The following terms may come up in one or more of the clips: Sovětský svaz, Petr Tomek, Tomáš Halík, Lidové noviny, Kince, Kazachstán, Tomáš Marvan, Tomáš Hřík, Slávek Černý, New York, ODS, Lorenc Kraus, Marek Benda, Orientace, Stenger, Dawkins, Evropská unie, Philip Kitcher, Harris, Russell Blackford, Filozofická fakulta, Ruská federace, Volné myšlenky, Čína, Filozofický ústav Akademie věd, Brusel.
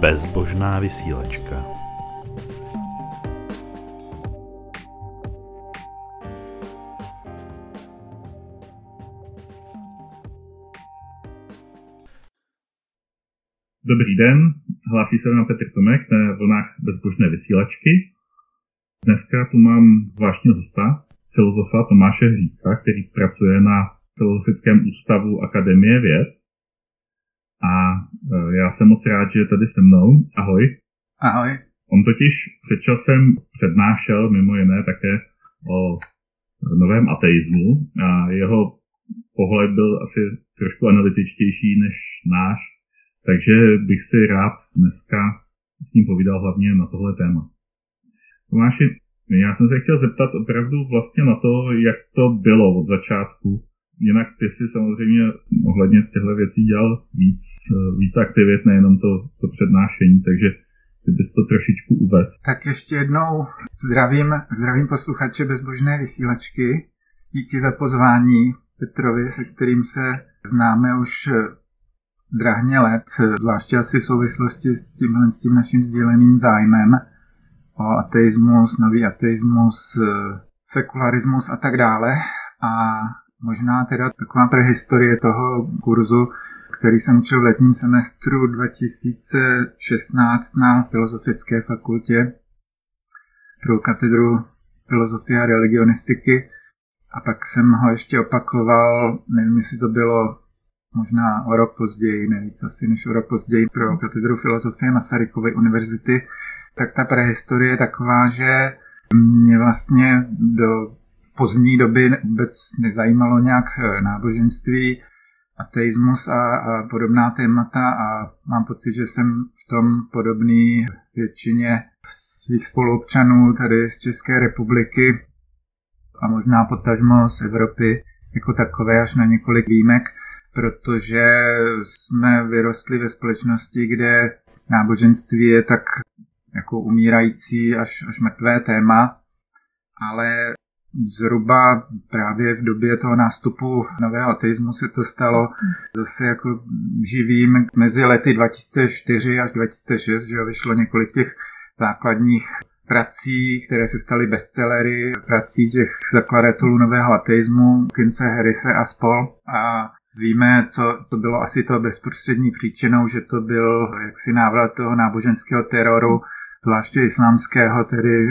Bezbožná vysílačka. Dobrý den, hlásí se vám Petr Tomek na vlnách Bezbožné vysílačky. Dneska tu mám zvláštního hosta, filozofa Tomáše Hříka, který pracuje na Filozofickém ústavu Akademie věd. A já jsem moc rád, že je tady se mnou. Ahoj. Ahoj. On totiž před časem přednášel mimo jiné také o novém ateismu a jeho pohled byl asi trošku analytičtější než náš, takže bych si rád dneska s ním povídal hlavně na tohle téma. Tomáši, já jsem se chtěl zeptat opravdu vlastně na to, jak to bylo od začátku. Jinak ty si samozřejmě ohledně těchto věcí dělal víc aktivit, nejenom to přednášení, takže ty bys to trošičku uvedl. Tak ještě jednou zdravím posluchače Bezbožné vysílačky. Díky za pozvání Petrovi, se kterým se známe už drahně let, zvláště asi v souvislosti s tím naším sdíleným zájmem o ateismus, nový ateismus, sekularismus a tak dále. A možná teda taková prehistorie toho kurzu, který jsem učil v letním semestru 2016 na Filozofické fakultě pro katedru filozofie a religionistiky. A pak jsem ho ještě opakoval, nevím, jestli to bylo možná o rok později, nevíc asi než o rok později, pro katedru filozofie Masarykovy univerzity. Tak ta prehistorie je taková, že mě vlastně do pozdní doby vůbec nezajímalo nějak náboženství, ateismus a podobná témata a mám pocit, že jsem v tom podobný většině svých spoluobčanů tady z České republiky a možná potažmo z Evropy jako takové až na několik výjimek, protože jsme vyrostli ve společnosti, kde náboženství je tak jako umírající až mrtvé téma, ale zhruba právě v době toho nástupu nového ateismu se to stalo zase jako živým mezi lety 2004 až 2006, že vyšlo několik těch základních prací, které se staly bestsellery, prací těch zakladatelů nového ateismu, Kince, Harrise a spol. A víme, co to bylo asi to bezprostřední příčinou, že to byl jaksi návrat toho náboženského teroru, zvláště islámského, tedy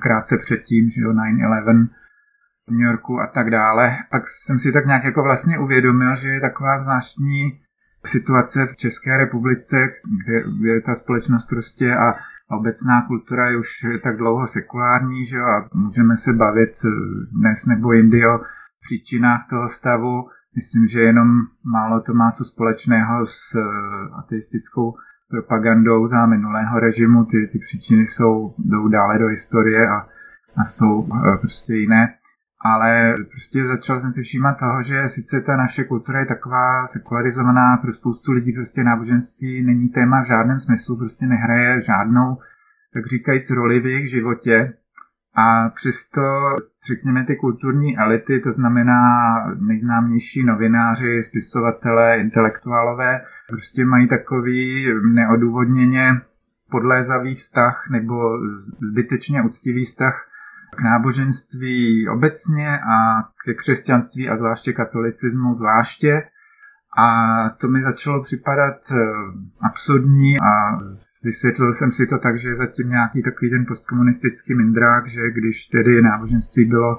krátce předtím, že jo, 9/11 v New Yorku a tak dále. Pak jsem si tak nějak jako vlastně uvědomil, že je taková zvláštní situace v České republice, kde je ta společnost prostě a obecná kultura je už tak dlouho sekulární, že jo, a můžeme se bavit dnes nebo jindy o příčinách toho stavu. Myslím, že jenom málo to má co společného s ateistickou propagandou za minulého režimu, ty příčiny jdou dále do historie a jsou prostě jiné. Ale prostě začal jsem si všímat toho, že sice ta naše kultura je taková sekularizovaná, pro spoustu lidí prostě náboženství není téma v žádném smyslu, prostě nehraje žádnou, tak říkajíc, roli v jejich životě. A přesto, řekněme, ty kulturní elity, to znamená nejznámější novináři, spisovatelé, intelektuálové, prostě mají takový neodůvodněně podlézavý vztah nebo zbytečně uctivý vztah k náboženství obecně a ke křesťanství a zvláště katolicismu zvláště. A to mi začalo připadat absurdní a vysvětlil jsem si to tak, že je zatím nějaký takový ten postkomunistický mindrák, že když tedy náboženství bylo,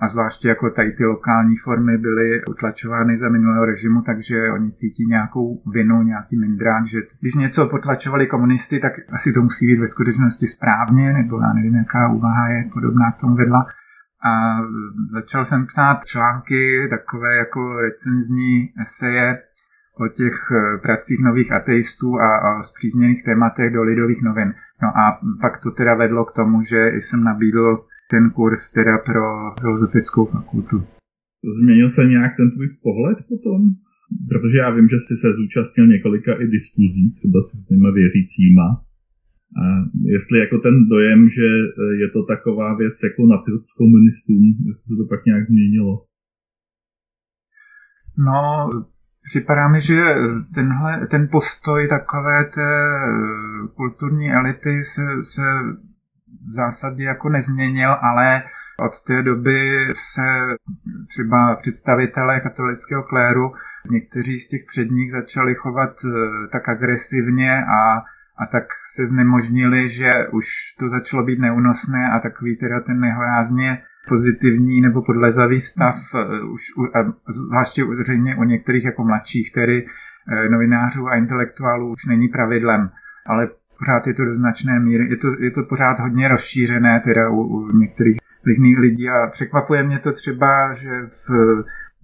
a zvláště jako tady ty lokální formy byly utlačovány za minulého režimu, takže oni cítí nějakou vinu, nějaký mindrák, že když něco potlačovali komunisti, tak asi to musí být ve skutečnosti správně, nebo já nevím, jaká úvaha je podobná k tomu vedla. A začal jsem psát články, takové jako recenzní eseje, o těch pracích nových ateistů a o zpřízněných tématech do Lidových novin. No a pak to teda vedlo k tomu, že jsem nabídl ten kurz teda pro Filozofickou fakultu. Změnil se nějak ten tvůj pohled potom? Protože já vím, že jsi se zúčastnil několika i diskuzí, třeba s těma věřícíma. A jestli jako ten dojem, že je to taková věc jako na pilot s komunistům, jestli se to pak nějak změnilo? No, Připadá mi, že ten postoj takové té kulturní elity se v zásadě jako nezměnil, ale od té doby se třeba představitelé katolického kléru, někteří z těch předních začali chovat tak agresivně a tak se znemožnili, že už to začalo být neúnosné a takový teda ten nehorázně pozitivní nebo podlezavý vztav, zvláště zřejmě u některých jako mladších, tedy novinářů a intelektuálů, už není pravidlem, ale pořád je to do značné míry, je to pořád hodně rozšířené teda u některých vlivných lidí a překvapuje mě to třeba, že v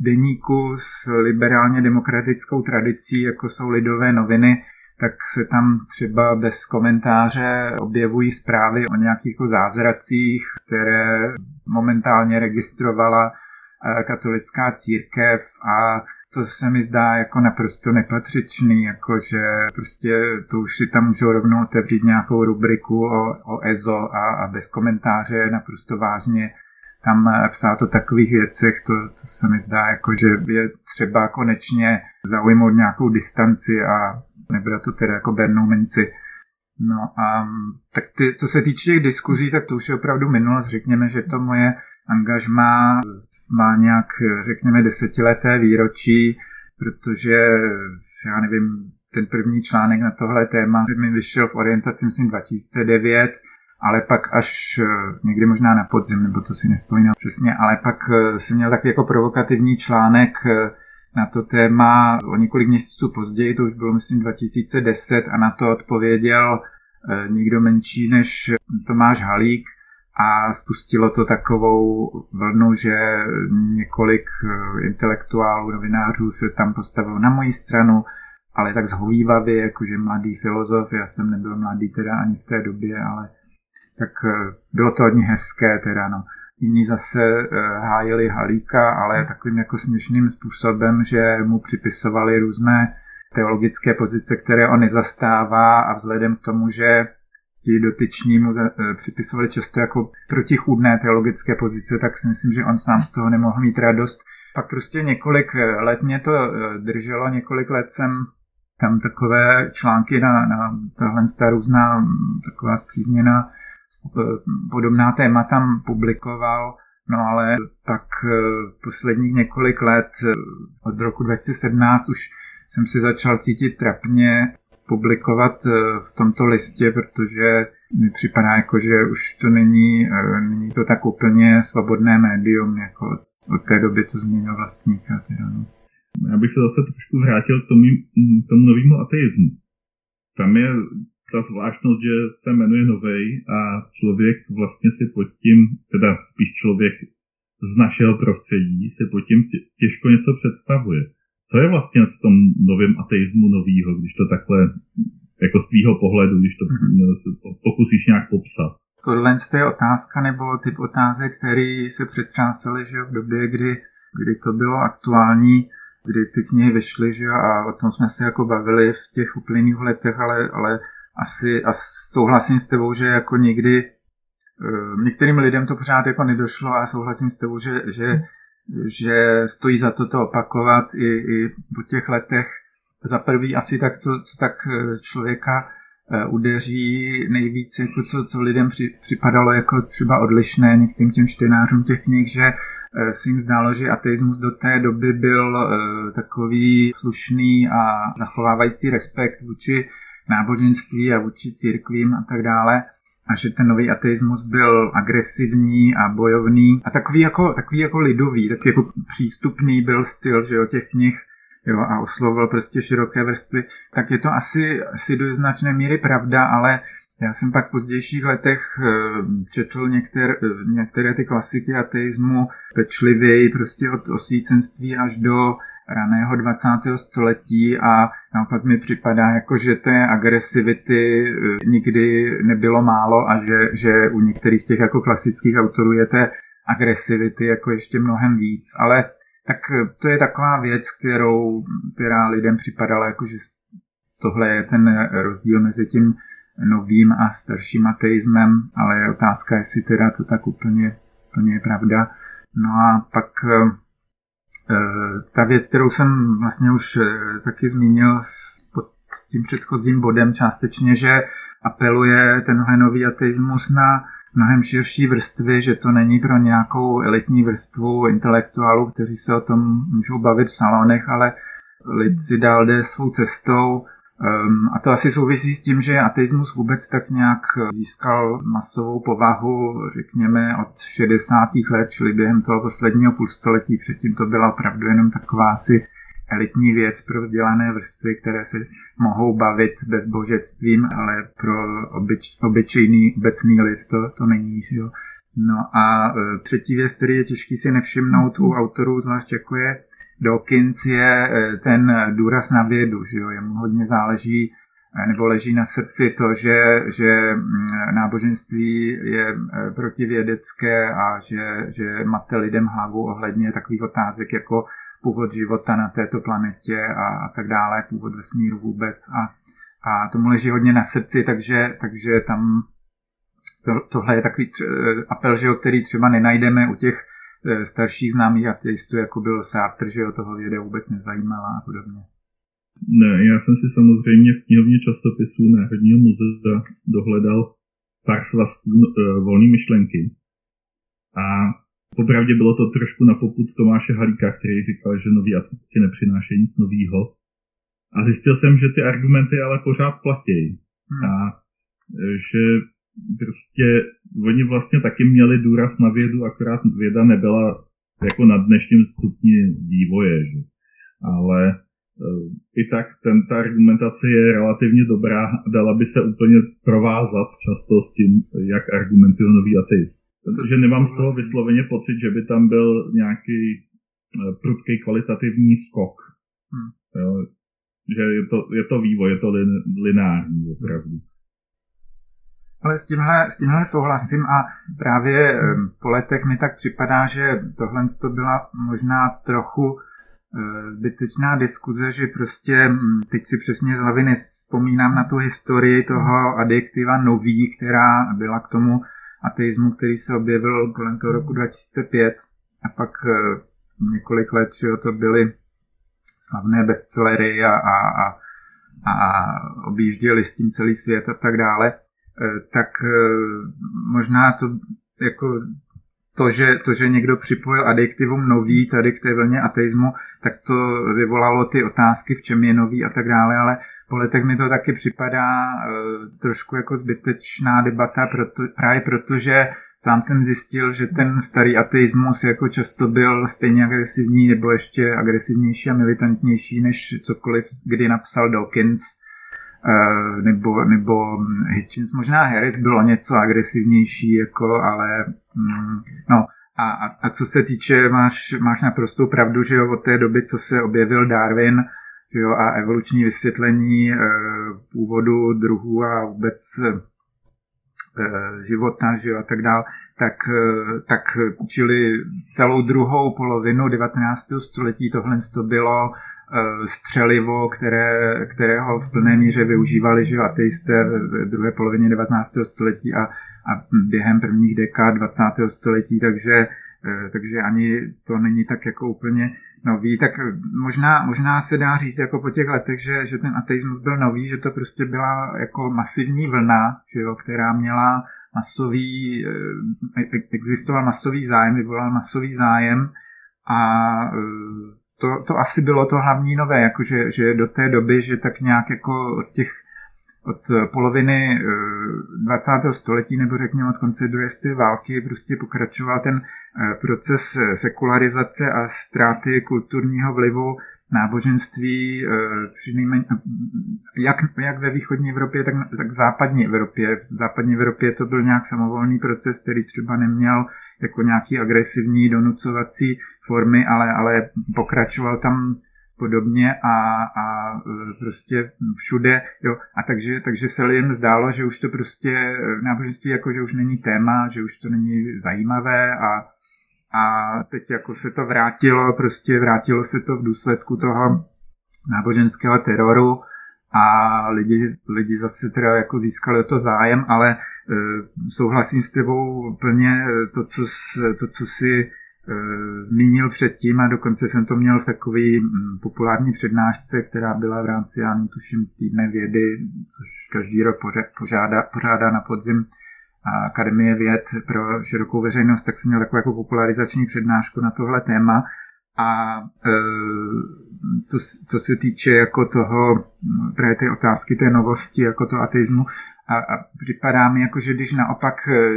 deníku s liberálně demokratickou tradicí, jako jsou Lidové noviny, tak se tam třeba bez komentáře objevují zprávy o nějakých zázracích, které momentálně registrovala katolická církev a to se mi zdá jako naprosto nepatřičný, jakože prostě to už si tam můžou rovnou otevřít nějakou rubriku o EZO a bez komentáře naprosto vážně tam psát o takových věcech, to se mi zdá jako, že je třeba konečně zaujmout nějakou distanci a nebrat to teda jako bernou minci. No a tak co se týče těch diskuzí, tak to už je opravdu minulost. Řekněme, že to moje angažmá má nějak, řekněme, 10leté výročí, protože, já nevím, ten první článek na tohle téma mi vyšel v Orientaci, myslím, 2009, ale pak až někdy možná na podzim, nebo to si nespomínám přesně, ale pak jsem měl takový jako provokativní článek na to téma o několik měsíců později, to už bylo myslím 2010 a na to odpověděl někdo menší než Tomáš Halík a spustilo to takovou vlnu, že několik intelektuálů, novinářů se tam postavilo na moji stranu, ale tak zhovívavě, jakože mladý filozof, já jsem nebyl mladý teda ani v té době, ale tak bylo to hodně hezké teda, no. Jiní zase hájili Halíka, ale takovým jako směšným způsobem, že mu připisovali různé teologické pozice, které on nezastává a vzhledem k tomu, že ti dotyční mu připisovali často jako protichůdné teologické pozice, tak si myslím, že on sám z toho nemohl mít radost. Pak prostě několik let mě to drželo, několik let jsem tam takové články na tahle různá taková zpřízněná podobná téma tam publikoval, no ale tak posledních několik let od roku 2017 už jsem si začal cítit trapně publikovat v tomto listě, protože mi připadá jako, že už to není to tak úplně svobodné médium, jako od té doby, co změnil vlastníka. Teda, no. Já bych se zase trošku vrátil k tomu novému ateismu. Tam je ta zvláštnost, že se jmenuje novej a člověk vlastně si pod tím, teda spíš člověk z našeho prostředí, si pod tím těžko něco představuje. Co je vlastně v tom novém ateismu novýho, když to takhle, jako z tvýho pohledu, když to pokusíš nějak popsat? Tohle je otázka nebo typ otázek, který se přetřásaly, že v době, kdy to bylo aktuální, kdy ty knihy vyšly, že a o tom jsme se jako bavili v těch uplynulých letech, ale asi a souhlasím s tebou, že jako někdy některým lidem to pořád jako nedošlo a souhlasím s tebou, že stojí za to opakovat i po těch letech. Za prvý asi tak, co tak člověka udeří nejvíc, jako co lidem připadalo jako třeba odlišné některým těm čtenářům těch knih, že se jim zdálo, že ateismus do té doby byl takový slušný a zachovávající respekt vůči náboženství a vůči církvím a tak dále. A že ten nový ateismus byl agresivní a bojovný. A takový jako lidový, tak jako přístupný byl styl, že jo, těch knih, jo, a oslovil prostě široké vrstvy. Tak je to asi do značné míry pravda, ale já jsem pak v pozdějších letech četl některé ty klasiky ateismu pečlivěji, prostě od osvícenství až do raného 20. století a naopak mi připadá, jako, že té agresivity nikdy nebylo málo a že u některých těch jako klasických autorů je té agresivity jako ještě mnohem víc. Ale tak to je taková věc, která lidem připadala, jako, že tohle je ten rozdíl mezi tím novým a starším ateismem, ale je otázka, jestli teda to tak úplně je pravda. No a pak Ta věc, kterou jsem vlastně už taky zmínil pod tím předchozím bodem částečně, že apeluje tenhle nový ateismus na mnohem širší vrstvy, že to není pro nějakou elitní vrstvu intelektuálů, kteří se o tom můžou bavit v salonech, ale lid si dál jde svou cestou. A to asi souvisí s tím, že ateismus vůbec tak nějak získal masovou povahu, řekněme, od 60. let, čili během toho posledního půlstoletí. Předtím to byla opravdu jenom taková asi elitní věc pro vzdělané vrstvy, které se mohou bavit bezbožectvím, ale pro obyčejný obecný lid to není. Že jo? No a třetí věc, který je těžký si nevšimnout u autorů, zvlášť jako je Dawkins, je ten důraz na vědu, že jo, jemu hodně záleží nebo leží na srdci to, že náboženství je protivědecké a že mate lidem hlavu ohledně takových otázek jako původ života na této planetě a tak dále, původ vesmíru vůbec a tomu leží hodně na srdci, takže tam tohle je takový apel, že jo, který třeba nenajdeme u těch starších známých ateistů, jako byl Sartre, že o toho věda vůbec nezajímala a podobně. Ne, já jsem si samozřejmě v knihovně častopisů Národního muzea dohledal pár svazků Volné myšlenky. A popravdě bylo to trošku na popud Tomáše Halíka, který říkal, že nový ateisti nepřinášejí nic novýho. A zjistil jsem, že ty argumenty ale pořád platí. A že prostě oni vlastně taky měli důraz na vědu, akorát věda nebyla jako na dnešním stupni vývoje. Že? Ale i tak ta argumentace je relativně dobrá, dala by se úplně provázat často s tím, jak argumentuje nový ateist. Protože nemám z toho vysloveně pocit, že by tam byl nějaký prudký kvalitativní skok. Jo? Že je to vývoj, je to lineární opravdu. Ale s tímhle souhlasím a právě po letech mi tak připadá, že tohle to byla možná trochu zbytečná diskuze, že prostě teď si přesně z hlavy nevzpomínám na tu historii toho adjektiva nový, která byla k tomu ateismu, který se objevil kolem toho roku 2005 a pak několik let, že to byly slavné bestsellery a objížděli s tím celý svět a tak dále. Tak možná to, jako to, že někdo připojil adjektivum nový tady k té vlně ateismu, tak to vyvolalo ty otázky, v čem je nový a tak dále, ale po letech mi to taky připadá trošku jako zbytečná debata, protože sám jsem zjistil, že ten starý ateismus jako často byl stejně agresivní nebo ještě agresivnější a militantnější než cokoliv, kdy napsal Dawkins, nebo Hitchens. Možná Harris bylo něco agresivnější, jako, ale no. A co se týče, máš naprostou pravdu, že jo, od té doby, co se objevil Darwin, že jo, a evoluční vysvětlení původu druhů a vůbec života, že jo, a tak dál, tak čili celou druhou polovinu 19. století tohle to bylo střelivo, kterého v plné míře využívali, že ateisté v druhé polovině 19. století a během prvních dekád 20. století, takže ani to není tak jako úplně nový. Tak možná se dá říct jako po těch letech, že ten ateismus byl nový, že to prostě byla jako masivní vlna, že jo, která měla existoval masový zájem, vyvolal masový zájem a to asi bylo to hlavní nové, jakože že do té doby, že tak nějak jako od poloviny 20. století nebo řekněme od konce druhé světové války prostě pokračoval ten proces sekularizace a ztráty kulturního vlivu náboženství jak ve východní Evropě, tak v západní Evropě. V západní Evropě to byl nějak samovolný proces, který třeba neměl jako nějaký agresivní donucovací formy, ale pokračoval tam podobně a prostě všude. Jo. A takže se lidem zdálo, že už to prostě v náboženství jako, že už není téma, že už to není zajímavé a teď jako se to vrátilo se to v důsledku toho náboženského teroru a lidi zase teda jako získali o to zájem, ale souhlasím s tebou plně to, co si zmínil předtím a dokonce jsem to měl v takové populární přednášce, která byla v rámci, já tuším, týdne vědy, což každý rok pořádá na podzim Akademie věd pro širokou veřejnost, tak jsem měl takovou jako popularizační přednášku na tohle téma. A co se týče jako toho, právě té otázky, té novosti, jako toho ateismu, a připadá mi, jako, že když naopak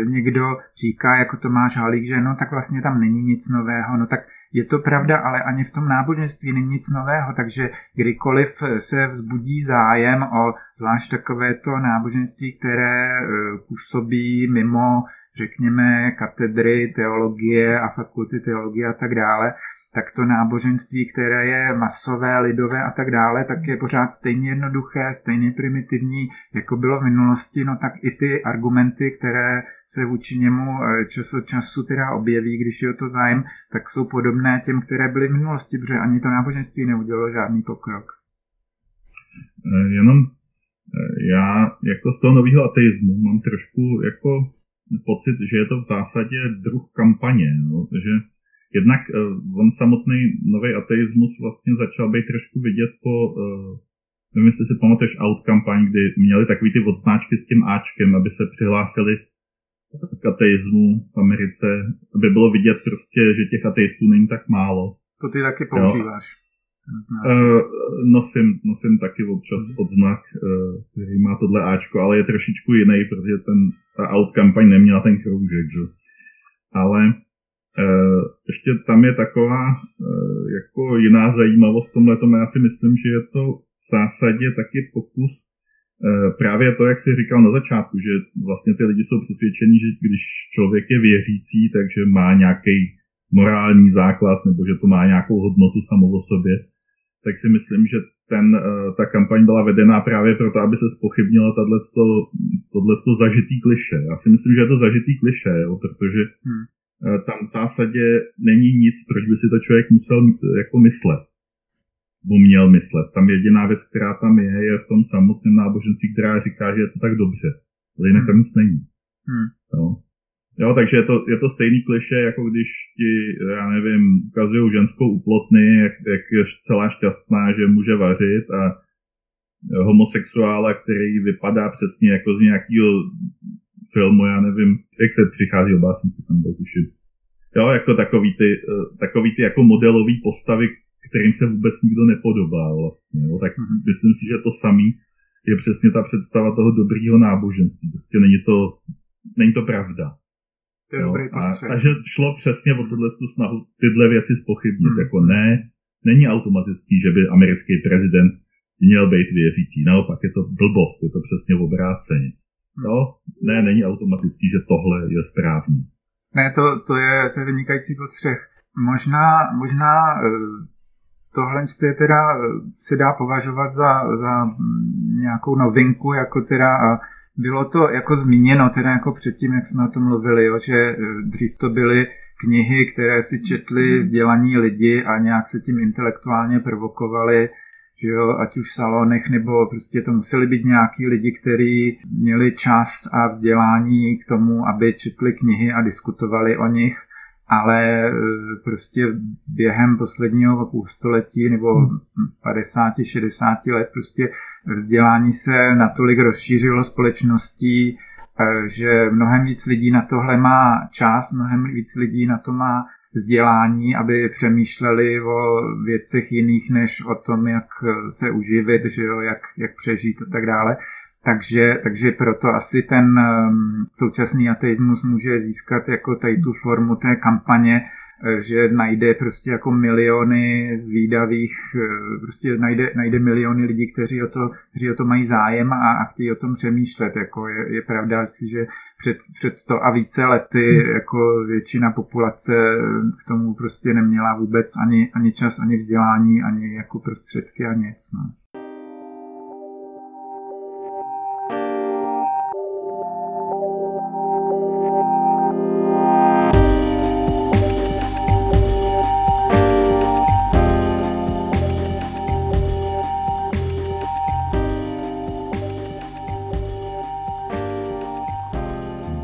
někdo říká, jako Tomáš Halík, že no tak vlastně tam není nic nového, no tak je to pravda, ale ani v tom náboženství není nic nového, takže kdykoliv se vzbudí zájem o zvlášť takovéto náboženství, které působí mimo, řekněme, katedry teologie a fakulty teologie a tak dále, tak to náboženství, které je masové, lidové a tak dále, tak je pořád stejně jednoduché, stejně primitivní, jako bylo v minulosti, no tak i ty argumenty, které se vůči němu čas od času teda objeví, když je o to zájem, tak jsou podobné těm, které byly v minulosti, protože ani to náboženství neudělalo žádný pokrok. Jenom já jako z toho nového ateismu mám trošku jako pocit, že je to v zásadě druh kampaně, no, že jednak on samotný nový ateismus vlastně začal být trošku vidět po, nevím, jestli si pamatuješ Out kampaň, kdy měli takový ty odznáčky s tím Ačkem, aby se přihlásili k ateismu v Americe, aby bylo vidět prostě, že těch ateistů není tak málo. To ty taky používáš. Nosím taky občas odznak, který má tohle Ačko, ale je trošičku jiný, protože ta Out kampaň neměla ten kroužek, že? Ale ještě tam je taková jako jiná zajímavost v tomhletom. Já si myslím, že je to v zásadě taky pokus právě to, jak jsi říkal na začátku, že vlastně ty lidi jsou přesvědčeni, že když člověk je věřící, takže má nějaký morální základ nebo že to má nějakou hodnotu samou o sobě, tak si myslím, že ta kampaň byla vedená právě proto, aby se zpochybnila tohleto zažitý kliše. Já si myslím, že je to zažitý kliše, jo, protože tam v zásadě není nic, proč by si to člověk musel jako myslet. Bo měl myslet. Tam jediná věc, která tam je v tom samotném náboženství, která říká, že je to tak dobře. Ale jinak tam nic není. No. Jo, takže je to stejný kliše, jako když ti, já nevím, ukazují ženskou uplotny, jak je celá šťastná, že může vařit a homosexuála, který vypadá přesně jako z nějakého filmu, já nevím, jak se přichází o básnici, tam byl tušit. Jo, jako takový ty jako modelové postavy, kterým se vůbec nikdo nepodobá vlastně, jo. Tak myslím si, že to samý je přesně ta představa toho dobrýho náboženství. Prostě není to pravda. To je dobrý postřeh. Takže šlo přesně o tohle tu snahu tyhle věci zpochybnit. Jako ne, není automatický, že by americký prezident měl být věřící. Naopak je to blbost, je to přesně obráceně. No, ne, není automatický, že tohle je správný. Ne, to je vynikající postřeh. Možná tohle je teda, se dá považovat za nějakou novinku, jako teda, a bylo to jako zmíněno, teda jako předtím, jak jsme o tom mluvili, jo, že dřív to byly knihy, které si četli vzdělaní lidi a nějak se tím intelektuálně provokovali, že jo, ať už v salonech, nebo prostě to museli být nějaký lidi, kteří měli čas a vzdělání k tomu, aby četli knihy a diskutovali o nich, ale prostě během posledního půlstoletí nebo 50-60 let prostě vzdělání se natolik rozšířilo společností, že mnohem víc lidí na tohle má čas, mnohem víc lidí na to má vzdělání, aby přemýšleli o věcech jiných, než o tom, jak se uživit, že jo, jak přežít a tak dále. Takže proto asi ten současný ateismus může získat jako tady tu formu té kampaně, že najde prostě jako miliony zvídavých, prostě najde miliony lidí, kteří o to mají zájem a chtějí o tom přemýšlet. Jako je pravda, že před 100 a více lety jako většina populace k tomu prostě neměla vůbec ani čas, ani vzdělání, ani jako prostředky a nic. No.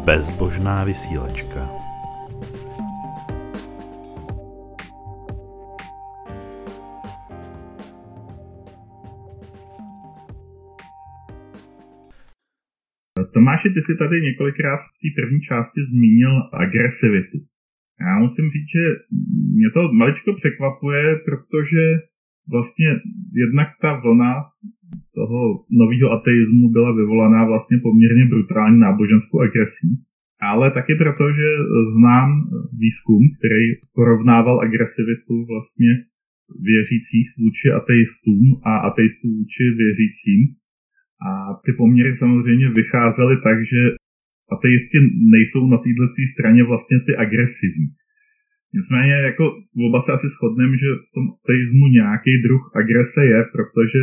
Bezbožná vysílačka. Tomáši, ty si tady několikrát v té první části zmínil agresivitu. Já musím říct, že mě to maličko překvapuje, protože vlastně jednak ta vlna toho nového ateismu byla vyvolaná vlastně poměrně brutální náboženskou agresí, ale taky proto, že znám výzkum, který porovnával agresivitu vlastně věřících vůči ateistům a ateistů vůči věřícím. A ty poměry samozřejmě vycházely tak, že ateisti nejsou na této straně vlastně ty agresivní. Nicméně jako oba se asi shodneme, že v tom ateismu nějaký druh agrese je, protože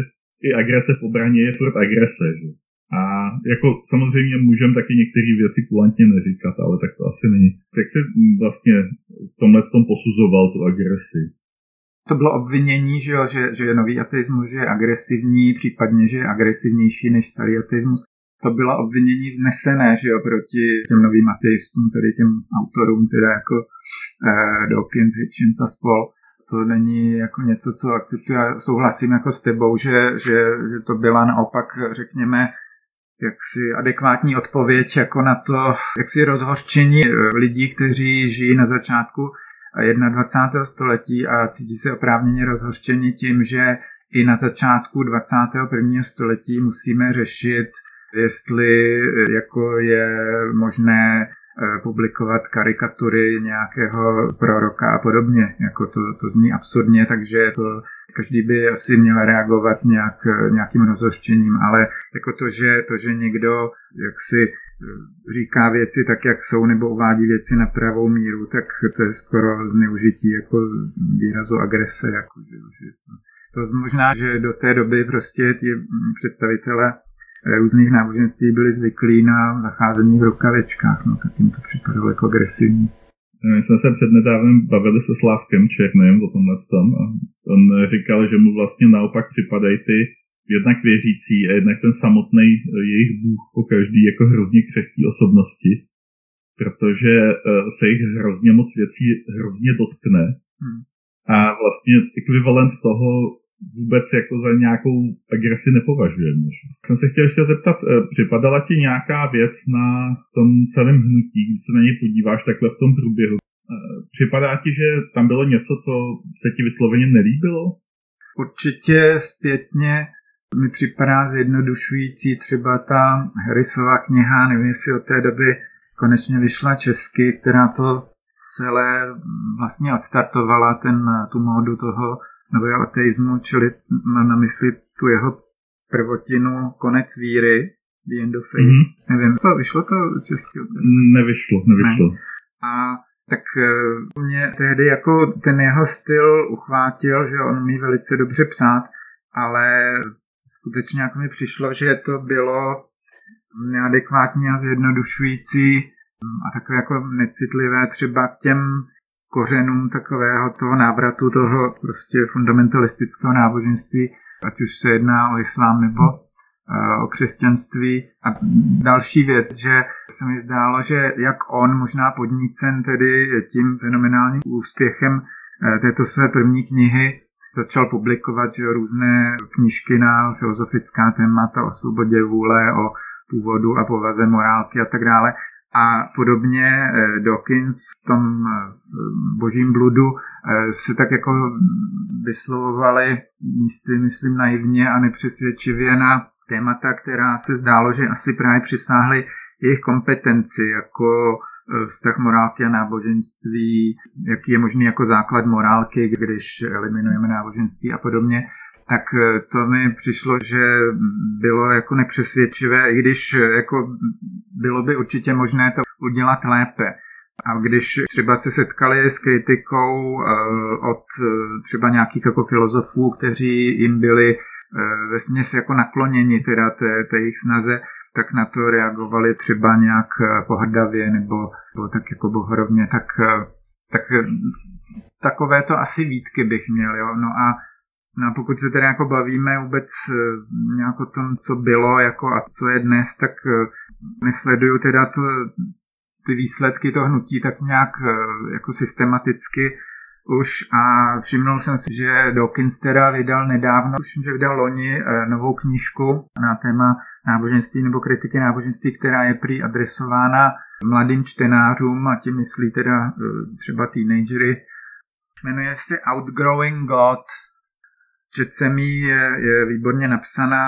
i agrese v obraně je furt agrese. Že? A jako samozřejmě můžeme taky některé věci kulantně neříkat, ale tak to asi není. Jak jsi vlastně v tomhle tom posuzoval tu agresi? To bylo obvinění, že je nový ateismus, že je agresivní, případně, že je agresivnější než starý ateismus. To bylo obvinění vznesené, že jo, proti těm novým ateistům, tedy těm autorům, teda jako Dawkins, Hitchens a spol. To není jako něco, co akceptuji. Souhlasím jako s tebou, že to byla naopak, řekněme, jaksi adekvátní odpověď jako na to, jaksi rozhořčení lidí, kteří žijí na začátku 21. století a cítí se oprávněně rozhořčeni tím, že i na začátku 21. století musíme řešit, jestli jako je možné publikovat karikatury nějakého proroka a podobně. Jako to zní absurdně, takže to každý by asi měl reagovat nějakým rozhořčením, ale jako to, že někdo jaksi říká věci tak, jak jsou, nebo uvádí věci na pravou míru, tak to je skoro zneužití jako výrazu agrese. Jako, že to možná, že do té doby prostě ti představitelé různých náboženství byli zvyklí na zacházení v rukavičkách, no tak jim to připadalo jako agresivní. My jsme se přednedávnem bavili se Slávkem Černým o tomhle tom a on říkal, že mu vlastně naopak připadají ty jednak věřící a jednak ten samotný jejich bůh po každý jako hrozně křehký osobnosti, protože se jich hrozně moc věcí hrozně dotkne a vlastně ekvivalent toho vůbec jako za nějakou agresi nepovažujeme. Jsem se chtěl ještě zeptat, připadala ti nějaká věc na tom celém hnutí, když se na něj podíváš takhle v tom průběhu? Připadá ti, že tam bylo něco, co se ti vysloveně nelíbilo? Určitě zpětně mi připadá zjednodušující třeba ta Harrisova kniha, nevím, jestli od té doby konečně vyšla česky, která to celé vlastně odstartovala tu módu toho nového ateismu, čili mám na mysli tu jeho prvotinu Konec víry, The End of Faith. Mm-hmm. Nevím, to vyšlo to česky? Nevyšlo. Ne. A tak mě tehdy jako ten jeho styl uchvátil, že on umí velice dobře psát, ale skutečně jako mi přišlo, že to bylo neadekvátní a zjednodušující a takové jako necitlivé třeba k těm kořenům takového toho návratu, toho prostě fundamentalistického náboženství, ať už se jedná o islám nebo o křesťanství. A další věc, že se mi zdálo, že jak on možná podnícen tedy tím fenomenálním úspěchem této své první knihy začal publikovat, že různé knížky na filozofická témata o svobodě vůle, o původu a povaze morálky a tak dále. A podobně Dawkins v tom božím bludu se tak jako vyslovovali místy, myslím, naivně a nepřesvědčivě na témata, která se zdálo, že asi právě přesáhly jejich kompetenci, jako vztah morálky a náboženství, jaký je možný jako základ morálky, když eliminujeme náboženství a podobně. Tak to mi přišlo, že bylo jako nepřesvědčivé, i když jako bylo by určitě možné to udělat lépe. A když třeba se setkali s kritikou od třeba nějakých jako filozofů, kteří jim byli vesměs jako nakloněni teda té jejich snaze, tak na to reagovali třeba nějak pohrdavě nebo tak jako bohorovně. Tak takové to asi výtky bych měl. Jo? No a pokud se tedy jako bavíme vůbec nějak o tom, co bylo jako a co je dnes, tak nesleduju teda ty výsledky toho hnutí tak nějak jako systematicky už a všimnul jsem si, že Dawkins teda vydal nedávno, tuším, že vydal loni novou knížku na téma náboženství nebo kritiky náboženství, která je prý adresována mladým čtenářům, a tím myslí teda třeba teenagery. Jmenuje se Outgrowing God. Četcemí je výborně napsaná.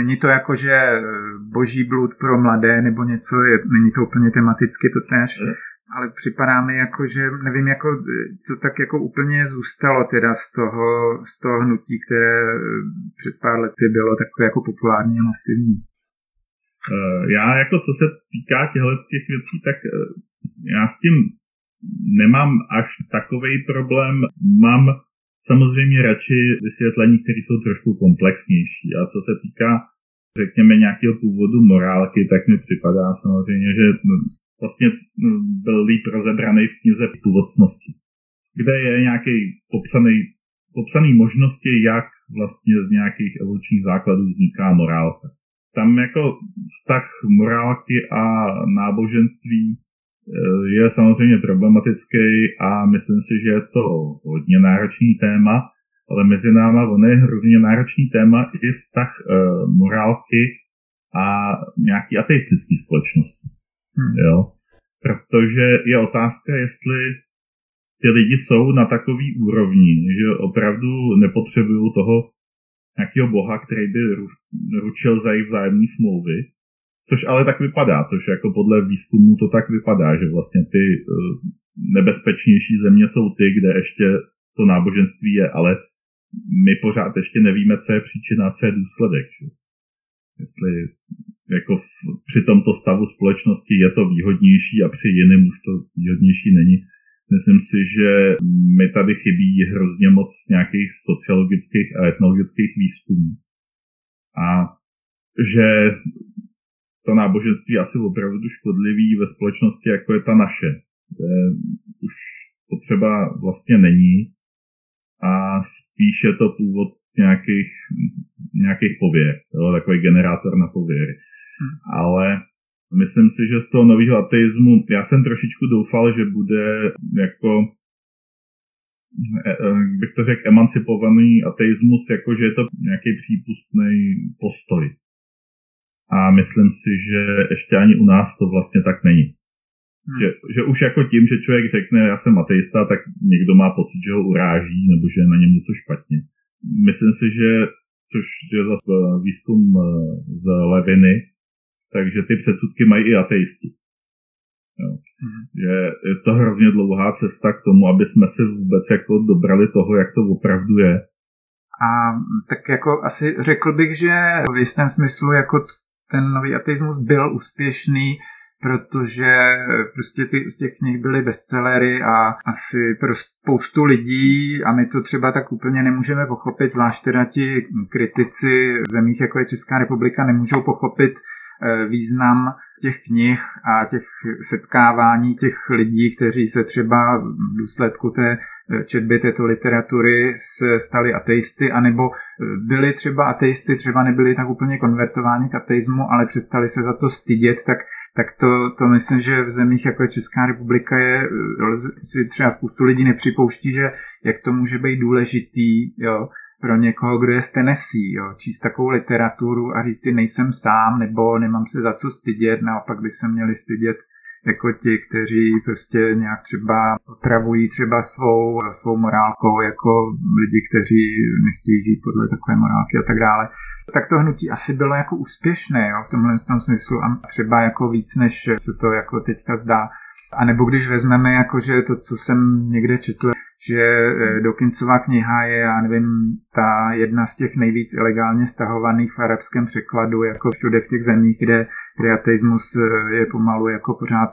Není to jako, že boží blud pro mladé nebo něco, není to úplně tematicky totéž, ale připadá mi jako, že nevím, jako, co tak jako úplně zůstalo teda z toho hnutí, které před pár lety bylo takové jako populární a masivní. Já jako co se týká těch věcí, tak já s tím nemám až takovej problém. Mám samozřejmě radši vysvětlení, které jsou trošku komplexnější. A co se týká, řekněme, nějakého původu morálky, tak mi připadá samozřejmě, že vlastně byl líp rozebraný v knize Původnosti, kde je nějaký popsaný možnosti, jak vlastně z nějakých evolučních základů vzniká morálka. Tam jako vztah morálky a náboženství je samozřejmě problematický a myslím si, že je to hodně náročný téma, ale mezi náma ono je hrozně náročný téma i vztah morálky a nějaký ateistický společnosti. Jo? Protože je otázka, jestli ty lidi jsou na takový úrovni, že opravdu nepotřebují toho nějakého boha, který by ručil za jejich vzájemné smlouvy, což ale tak vypadá, což jako podle výzkumu to tak vypadá, že vlastně ty nebezpečnější země jsou ty, kde ještě to náboženství je, ale my pořád ještě nevíme, co je příčina, co je důsledek. Že? Jestli jako při tomto stavu společnosti je to výhodnější a při jiném už to výhodnější není. Myslím si, že mi tady chybí hrozně moc nějakých sociologických a etnologických výzkumů. A že to náboženství asi opravdu škodlivý ve společnosti, jako je ta naše. Už potřeba vlastně není a spíš je to původ nějakých pověr, jo, takový generátor na pověry. Ale myslím si, že z toho nového ateismu, já jsem trošičku doufal, že bude jako, bych to řekl, emancipovaný ateismus, jako že je to nějaký přípustný postoj. A myslím si, že ještě ani u nás to vlastně tak není. Že už jako tím, že člověk řekne, já jsem ateista, tak někdo má pocit, že ho uráží, nebo že je na něm něco špatně. Myslím si, že, což je zase výzkum z Leviny, takže ty předsudky mají i ateisti. Že je to hrozně dlouhá cesta k tomu, aby jsme si vůbec jako dobrali toho, jak to opravdu je. A tak jako asi řekl bych, že v jistém smyslu jako ten nový ateismus byl úspěšný, protože prostě z těch knih byly bestsellery a asi pro spoustu lidí, a my to třeba tak úplně nemůžeme pochopit, zvlášť teda ti kritici v zemích, jako je Česká republika, nemůžou pochopit význam těch knih a těch setkávání těch lidí, kteří se třeba v důsledku té četby této literatury se stali ateisty, anebo byli třeba ateisty, třeba nebyli tak úplně konvertováni k ateismu, ale přestali se za to stydět, tak to myslím, že v zemích, jako je Česká republika, si třeba spoustu lidí nepřipouští, že jak to může být důležitý, jo, pro někoho, kdo je z Tennessee, jo, číst takovou literaturu a říct si nejsem sám, nebo nemám se za co stydět, naopak by se měli stydět jako ti, kteří prostě nějak třeba otravují třeba svou morálkou, jako lidi, kteří nechtějí žít podle takové morálky a tak dále. Tak to hnutí asi bylo jako úspěšné, jo, v tomhle tom smyslu, a třeba jako víc, než se to jako teďka zdá. A nebo když vezmeme, jako, že to, co jsem někde četl, že Dawkinsova kniha je, já nevím, ta jedna z těch nejvíc ilegálně stahovaných v arabském překladu, jako všude v těch zemích, kde ateismus je pomalu jako pořád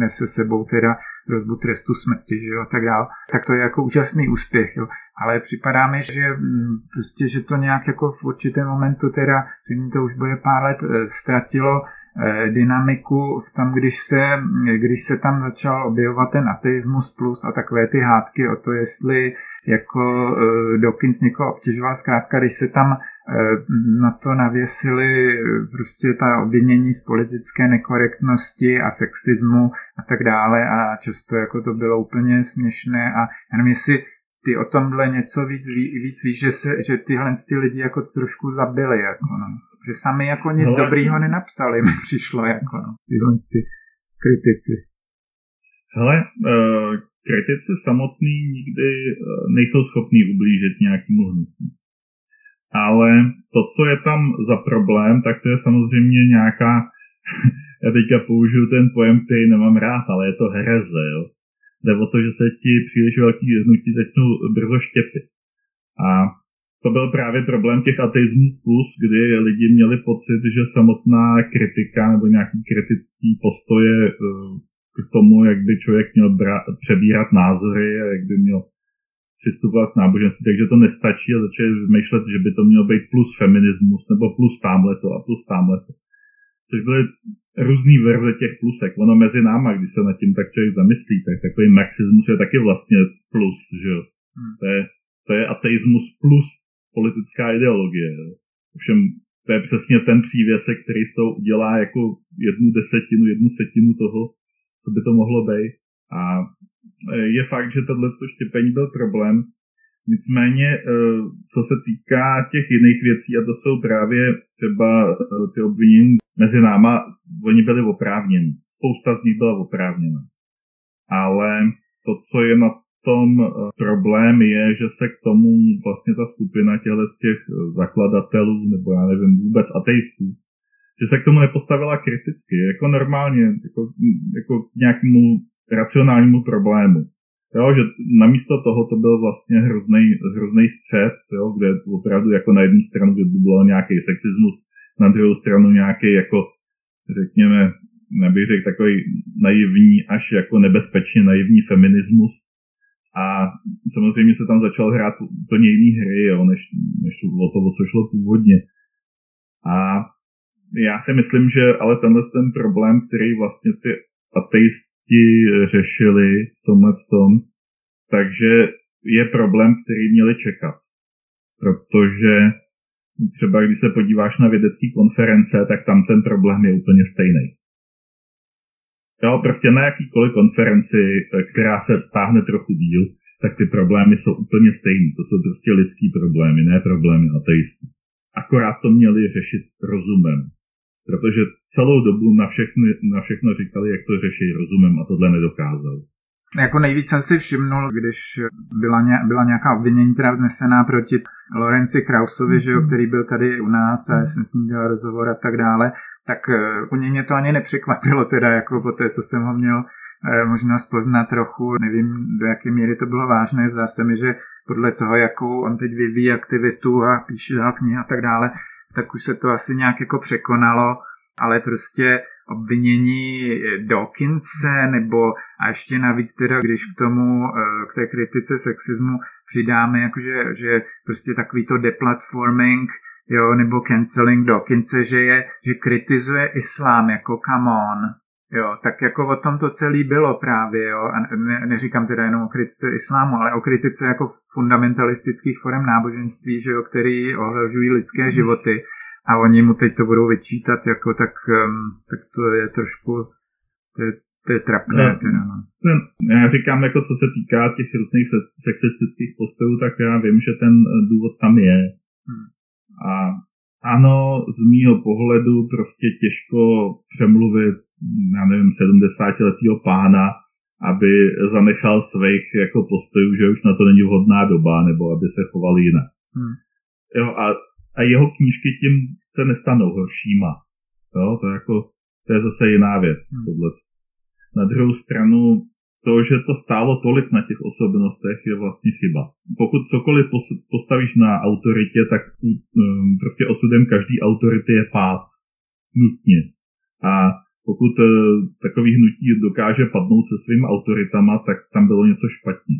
nese sebou teda hrozbu trestu smrti, že jo, a tak dále. Tak to je jako úžasný úspěch, jo. Ale připadá mi, že prostě, že to nějak jako v určitém momentu teda, že to už bude pár let, ztratilo dynamiku v tom, když se tam začal objevovat ten ateismus plus a takové ty hádky o to, jestli jako Dawkins někoho obtěžoval, zkrátka, když se tam na to navěsili prostě ta obvinění z politické nekorektnosti a sexismu a tak dále, a často jako to bylo úplně směšné, a já nevím, jestli ty o tomhle něco víc víš, že tyhle lidi jako to trošku zabili, jako no. že sami jako nic dobrýho nenapsali, mi přišlo jako tyhle ty kritici. Hele, kritici samotný nikdy nejsou schopní ublížit nějakému hnutí. Ale to, co je tam za problém, tak to je samozřejmě nějaká, já teďka použiju ten pojem, který nemám rád, ale je to hereze, jo. Jde o to, že se ti příliš velký hnutí začnou brzo štěpit. A to byl právě problém těch ateismů plus, kdy lidi měli pocit, že samotná kritika nebo nějaký kritický postoje k tomu, jak by člověk měl přebírat názory a jak by měl přistupovat k náboženství, takže to nestačí a začali vymýšlet, že by to mělo být plus feminismus nebo plus támhleto a plus támhleto. Což byly různý verze těch plusek. Ono mezi náma, když se nad tím tak člověk zamyslí, tak takový marxismus je taky vlastně plus, že jo. To je ateismus plus politická ideologie. Ovšem to je přesně ten přívěsek, který z toho udělá jako jednu setinu toho, co by to mohlo být. A je fakt, že tohle štěpení byl problém. Nicméně, co se týká těch jiných věcí, a to jsou právě třeba ty obvinění mezi náma, oni byli oprávněni. Spousta z nich byla oprávněna. Ale to, co je na tom problém je, že se k tomu vlastně ta skupina těch zakladatelů, nebo já nevím, vůbec ateistů, že se k tomu nepostavila kriticky, jako normálně, jako nějakému racionálnímu problému. Jo, že namísto toho to byl vlastně hrozný střet, jo, kde opravdu jako na jednu stranu bylo nějaký sexismus, na druhou stranu nějaký jako, řekněme, nebych řekl takový naivní až jako nebezpečně naivní feminismus. A samozřejmě se tam začal hrát úplně jiný hry, jo, než o toho, co šlo původně. A já si myslím, že ale tenhle ten problém, který vlastně ty ateisti řešili v tomhle tom, takže je problém, který měli čekat. Protože třeba když se podíváš na vědecké konference, tak tam ten problém je úplně stejný. Jo, prostě na jakýkoliv konferenci, která se táhne trochu díl, tak ty problémy jsou úplně stejný. To jsou prostě lidský problémy, ne problémy ateistů. Akorát to měli řešit rozumem. Protože celou dobu na všechno říkali, jak to řeší rozumem a tohle nedokázali. Jako nejvíc jsem si všimnul, když byla nějaká obvinění, která vznesená proti Lorenci Krausovi, že jo, který byl tady u nás a já jsem s ním dělal rozhovor a tak dále, tak u něj mě to ani nepřekvapilo, teda jako po té, co jsem ho měl možnost poznat trochu, nevím, do jaké míry to bylo vážné, zdá se mi, že podle toho, jakou on teď vyvíjí aktivitu a píše dál knihy a tak dále, tak už se to asi nějak jako překonalo, ale prostě obvinění do Kince, nebo a ještě navíc teda, když k té kritice sexismu přidáme, jakože, že prostě takový to deplatforming, jo, nebo canceling do Kince, že kritizuje islám, jako come on, jo, tak jako o tom to celý bylo právě, jo, a neříkám teda jenom o kritice islámu, ale o kritice jako fundamentalistických forem náboženství, že jo, který ohrožují lidské životy, a oni mu teď to budou vyčítat, jako tak to je trošku, to je trapné. Já říkám, jako co se týká těch různých sexistických postojů, tak já vím, že ten důvod tam je. A ano, z mýho pohledu prostě těžko přemluvit, já nevím, 70-letýho pána, aby zanechal svých jako postojů, že už na to není vhodná doba, nebo aby se choval jinak. Jo, a jeho knížky tím se nestanou horšíma. Jo, to je zase jiná věc. Tohle. Na druhou stranu to, že to stálo tolik na těch osobnostech, je vlastně chyba. Pokud cokoliv postavíš na autoritě, tak prostě osudem každý autority je pád. Nutně. A pokud takový hnutí dokáže padnout se svými autoritama, tak tam bylo něco špatně.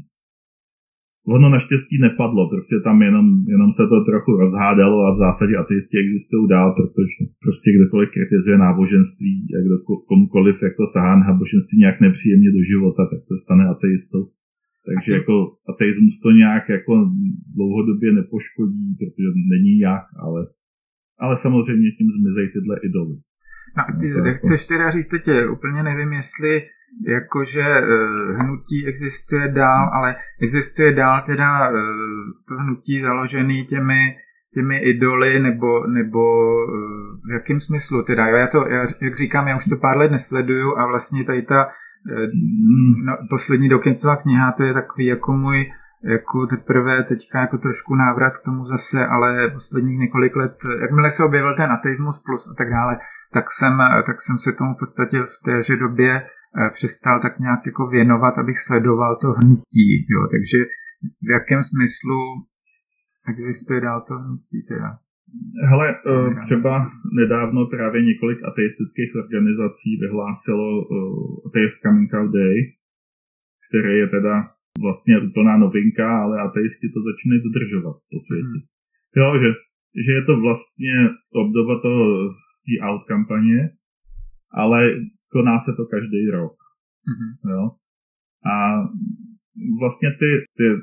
Ono naštěstí nepadlo, prostě tam jenom se to trochu rozhádalo a v zásadě ateisti existují dál, protože prostě kdokoliv kritizuje náboženství a komukoliv jako sahá náboženství nějak nepříjemně do života, tak to stane ateistou. Takže jako ateismus to nějak jako dlouhodobě nepoškodí, protože není jak, ale samozřejmě tím zmizejí tyhle idoly. A ty chceš teda říct, teď úplně nevím, jestli jakože hnutí existuje dál, ale existuje dál teda to hnutí založené těmi těmi idoly, nebo v jakém smyslu teda. Já, jak říkám, já už to pár let nesleduju a vlastně tady ta poslední Dawkinsova kniha, to je takový jako můj, jako teprve teďka jako trošku návrat k tomu zase, ale posledních několik let, jakmile se objevil ten ateismus plus a tak dále, tak jsem se tomu v podstatě v téže době přestal tak nějak jako věnovat, abych sledoval to hnutí, jo, takže v jakém smyslu existuje dál to hnutí teda? Hele, třeba nedávno právě několik ateistických organizací vyhlásilo Atheist Coming Out Day, který je teda vlastně úplná novinka, ale ateisti to začínají dodržovat po světě. Jo, že je to vlastně obdoba toho tý out kampaně, ale koná se to každý rok. Jo? A vlastně ty,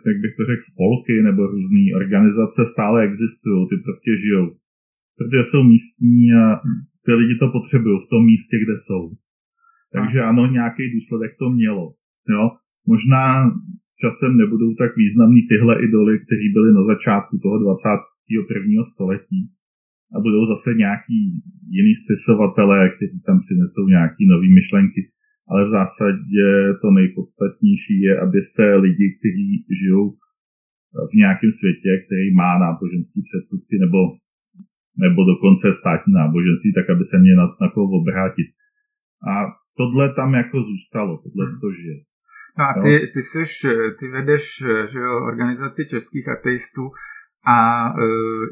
jak bych to řekl, spolky nebo různé organizace stále existují, ty prostě žijou. Protože jsou místní a ty lidi to potřebují v tom místě, kde jsou. Takže ano, nějaký důsledek to mělo. Jo? Možná časem nebudou tak významní tyhle idoly, kteří byly na začátku toho 21. století. A budou zase nějaký jiný spisovatelé, kteří tam přinesou nějaký nový myšlenky. Ale v zásadě to nejpodstatnější je, aby se lidi, kteří žijou v nějakém světě, který má náboženský předsudky nebo dokonce státní náboženství, tak aby se mě na koho obrátit. A tohle tam jako zůstalo, tohle to žije. No a ty vedeš, že jo, organizaci českých ateistů a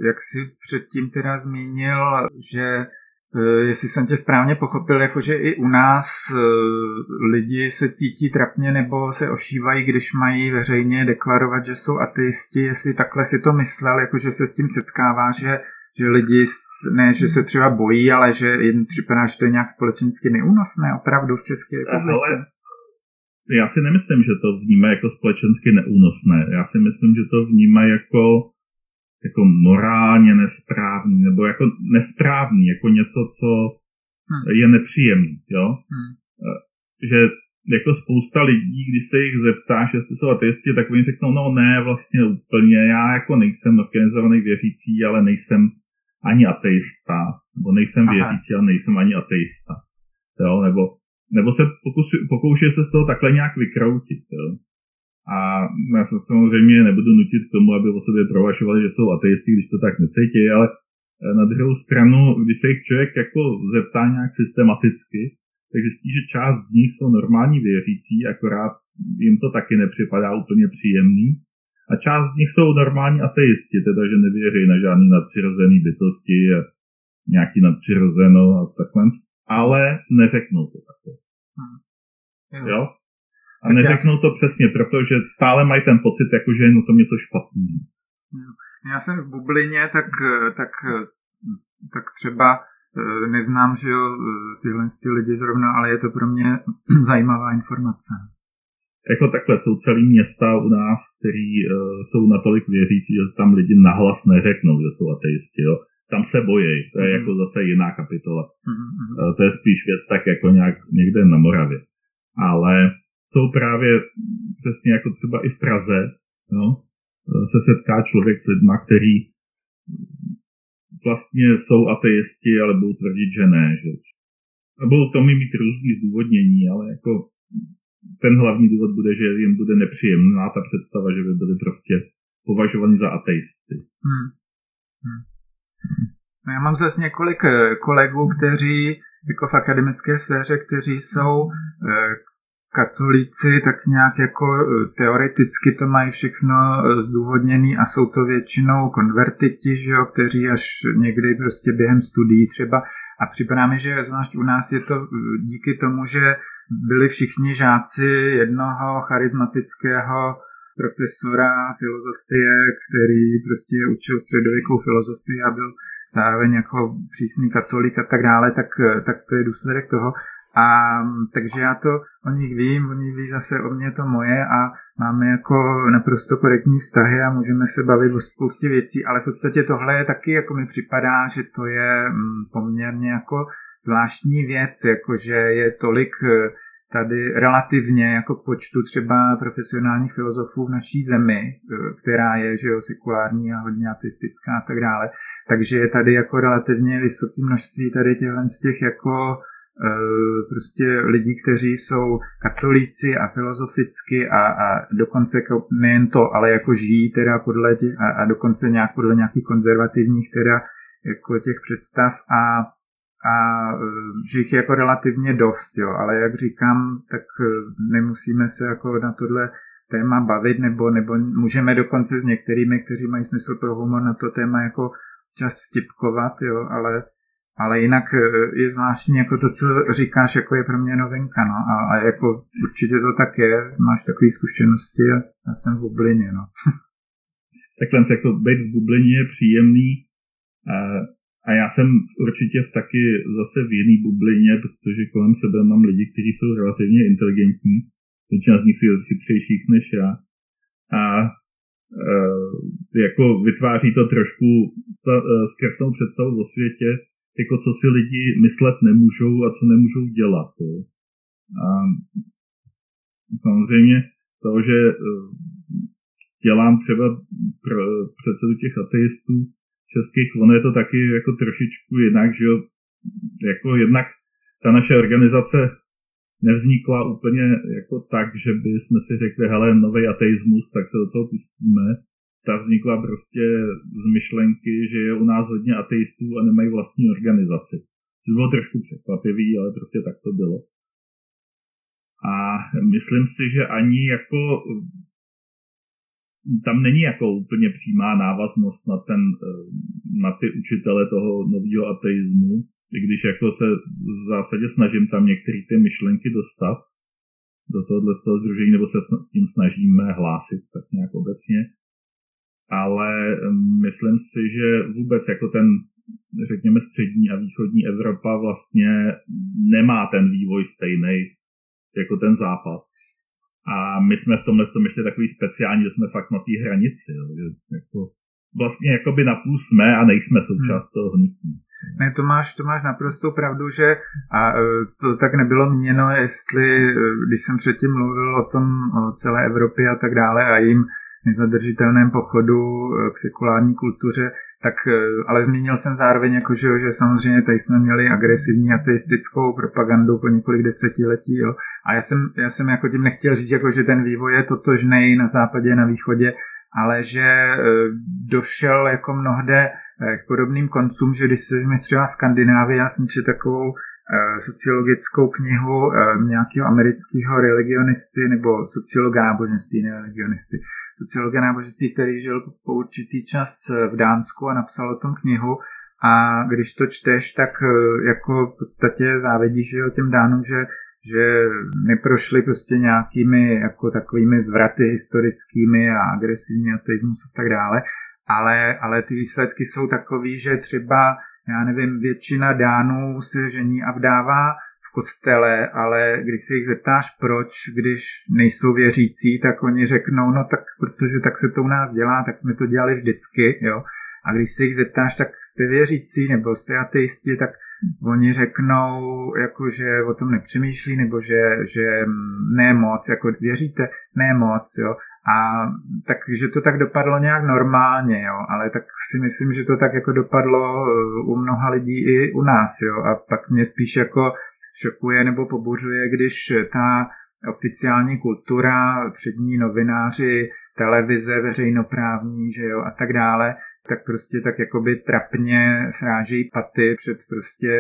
jak jsi předtím teda zmínil, že jestli jsem tě správně pochopil, jakože i u nás lidi se cítí trapně nebo se ošívají, když mají veřejně deklarovat, že jsou ateisti, jestli takhle si to myslel, jakože se s tím setkává, že lidi, ne, že se třeba bojí, ale že jim připadá, že to je nějak společensky neúnosné opravdu v České republice. Ale já si nemyslím, že to vnímá jako společensky neúnosné. Já si myslím, že to vnímá jako morálně nesprávný, nebo jako nesprávný, jako něco, co je nepříjemný, jo? Že jako spousta lidí, když se jich zeptáš, jestli jsou ateisti, tak oni řeknou, no ne, vlastně úplně, já jako nejsem organizovaný věřící, ale nejsem ani ateista, nebo nejsem věřící, ale nejsem ani ateista, jo? Nebo se pokouší se z toho takhle nějak vykroutit, jo? A já se samozřejmě nebudu nutit k tomu, aby o sobě prohlašovali, že jsou ateisti, když to tak necítí, ale na druhou stranu, když se jich člověk jako zeptá nějak systematicky, tak zjistí, že část z nich jsou normální věřící, akorát jim to taky nepřipadá úplně příjemný. A část z nich jsou normální ateisti, teda že nevěří na žádný nadpřirozený bytosti, nějaký nadpřirozeno a takhle, ale neřeknou to takové. Jo? A neřeknou to přesně, protože stále mají ten pocit, jakože je to něco špatný. Já jsem v bublině, tak třeba neznám, že jo, tyhle lidi zrovna, ale je to pro mě zajímavá informace. Jako takhle jsou celý města u nás, který jsou natolik věřící, že tam lidi nahlas neřeknou, že jsou ateisti, jo. Tam se bojí, to je jako zase jiná kapitola. To je spíš věc tak jako nějak někde na Moravě. Ale jsou právě přesně jako třeba i v Praze, no, se setká člověk s lidma, který vlastně jsou ateisti, ale budou tvrdit, že ne. Že? A budou tomu mít různý zdůvodnění, ale jako ten hlavní důvod bude, že jim bude nepříjemná ta představa, že by byli prostě považovaní za ateisty. No já mám zase několik kolegů, kteří jako v akademické sféře, kteří jsou katolíci, tak nějak jako teoreticky to mají všechno zdůvodněné a jsou to většinou konvertiti, že jo, kteří až někdy prostě během studií třeba. A připadá mi, že zvlášť u nás je to díky tomu, že byli všichni žáci jednoho charismatického profesora filozofie, který prostě učil středověkou filozofii a byl zároveň jako přísný katolík a tak dále, tak to je důsledek toho. A takže já to o nich vím, oni ví zase o mě to moje a máme jako naprosto korektní vztahy a můžeme se bavit o spoustě věcí, ale v podstatě tohle je taky, jako mi připadá, že to je poměrně jako zvláštní věc, jakože je tolik tady relativně jako k počtu třeba profesionálních filozofů v naší zemi, která je, že jo, sekulární a hodně ateistická a tak dále, takže je tady jako relativně vysoké množství tady těchhle z těch jako prostě lidí, kteří jsou katolíci a filozoficky a dokonce nejen to, ale jako žijí teda podle těch a dokonce nějak podle nějakých konzervativních teda jako těch představ a že jich je jako relativně dost, jo, ale jak říkám, tak nemusíme se jako na tohle téma bavit, nebo můžeme dokonce s některými, kteří mají smysl pro humor, na to téma jako čas vtipkovat, jo, ale jinak je zvláštní jako to, co říkáš, jako je pro mě novinka, no, a jako určitě to tak je, máš takové zkušenosti a já jsem v bublině, no. Takhle se jako být v bublině je příjemný, a já jsem určitě taky zase v jiný bublině, protože kolem sebe mám lidi, kteří jsou relativně inteligentní, většina z nich je chytřejších než já. A jako vytváří to trošku zkresnou představu o světě, jako co si lidi myslet nemůžou a co nemůžou dělat. Jo. A samozřejmě to, že dělám třeba předsedu těch ateistů, českých, ono je to taky jako trošičku jinak, že jo, jako jednak ta naše organizace nevznikla úplně jako tak, že by jsme si řekli, hele, nový ateismus, tak se do toho pustíme. Ta vznikla prostě z myšlenky, že je u nás hodně ateistů a nemají vlastní organizaci. To bylo trošku překvapivý, ale prostě tak to bylo. A myslím si, že ani jako tam není jako úplně přímá návaznost na ty učitele toho nového ateismu, i když jako se v zásadě snažím tam některé ty myšlenky dostat do tohoto sdružení, nebo se tím snažíme hlásit tak nějak obecně. Ale myslím si, že vůbec jako ten, řekněme, střední a východní Evropa vlastně nemá ten vývoj stejný jako ten západ. A my jsme v tomhle ještě takový speciální, že jsme fakt na té hranici. Jo, že jako, vlastně jakoby napůl jsme a nejsme součást toho hnutí. Ne, to máš naprostou pravdu, že a to tak nebylo měno, jestli, když jsem předtím mluvil o tom, o celé Evropě a tak dále a jim nezadržitelném pochodu k sekulární kultuře, tak, ale zmínil jsem zároveň, jako, že samozřejmě tady jsme měli agresivní ateistickou propagandu po několik desetiletí. Jo. A já jsem jako tím nechtěl říct, jako, že ten vývoj je totožnej na západě, na východě, ale že došel jako mnohde k podobným koncům, že když se třeba Skandinávie, já jsem četl takovou sociologickou knihu nějakého amerického religionisty nebo sociologa náboženství, ne religionisty, sociologa náboženství, který žil po určitý čas v Dánsku a napsal o tom knihu, a když to čteš, tak jako v podstatě závidíš těm Dánům, že neprošli prostě nějakými jako takovými zvraty historickými a agresivní ateismus a tak dále, ale ty výsledky jsou takový, že třeba já nevím, většina Dánů se žení a vdává v kostele, ale když se jich zeptáš proč, když nejsou věřící, tak oni řeknou, no tak protože tak se to u nás dělá, tak jsme to dělali vždycky, jo. A když se jich zeptáš, tak jste věřící nebo jste ateisti, tak oni řeknou, jako, že o tom nepřemýšlí, nebo že ne moc, jako věříte, ne moc, jo. A takže to tak dopadlo nějak normálně, jo, ale tak si myslím, že to tak jako dopadlo u mnoha lidí i u nás, jo, a pak mě spíš jako šokuje nebo pobuřuje, když ta oficiální kultura, přední novináři, televize veřejnoprávní, že jo, a tak dále, tak prostě tak jakoby trapně srážejí paty před prostě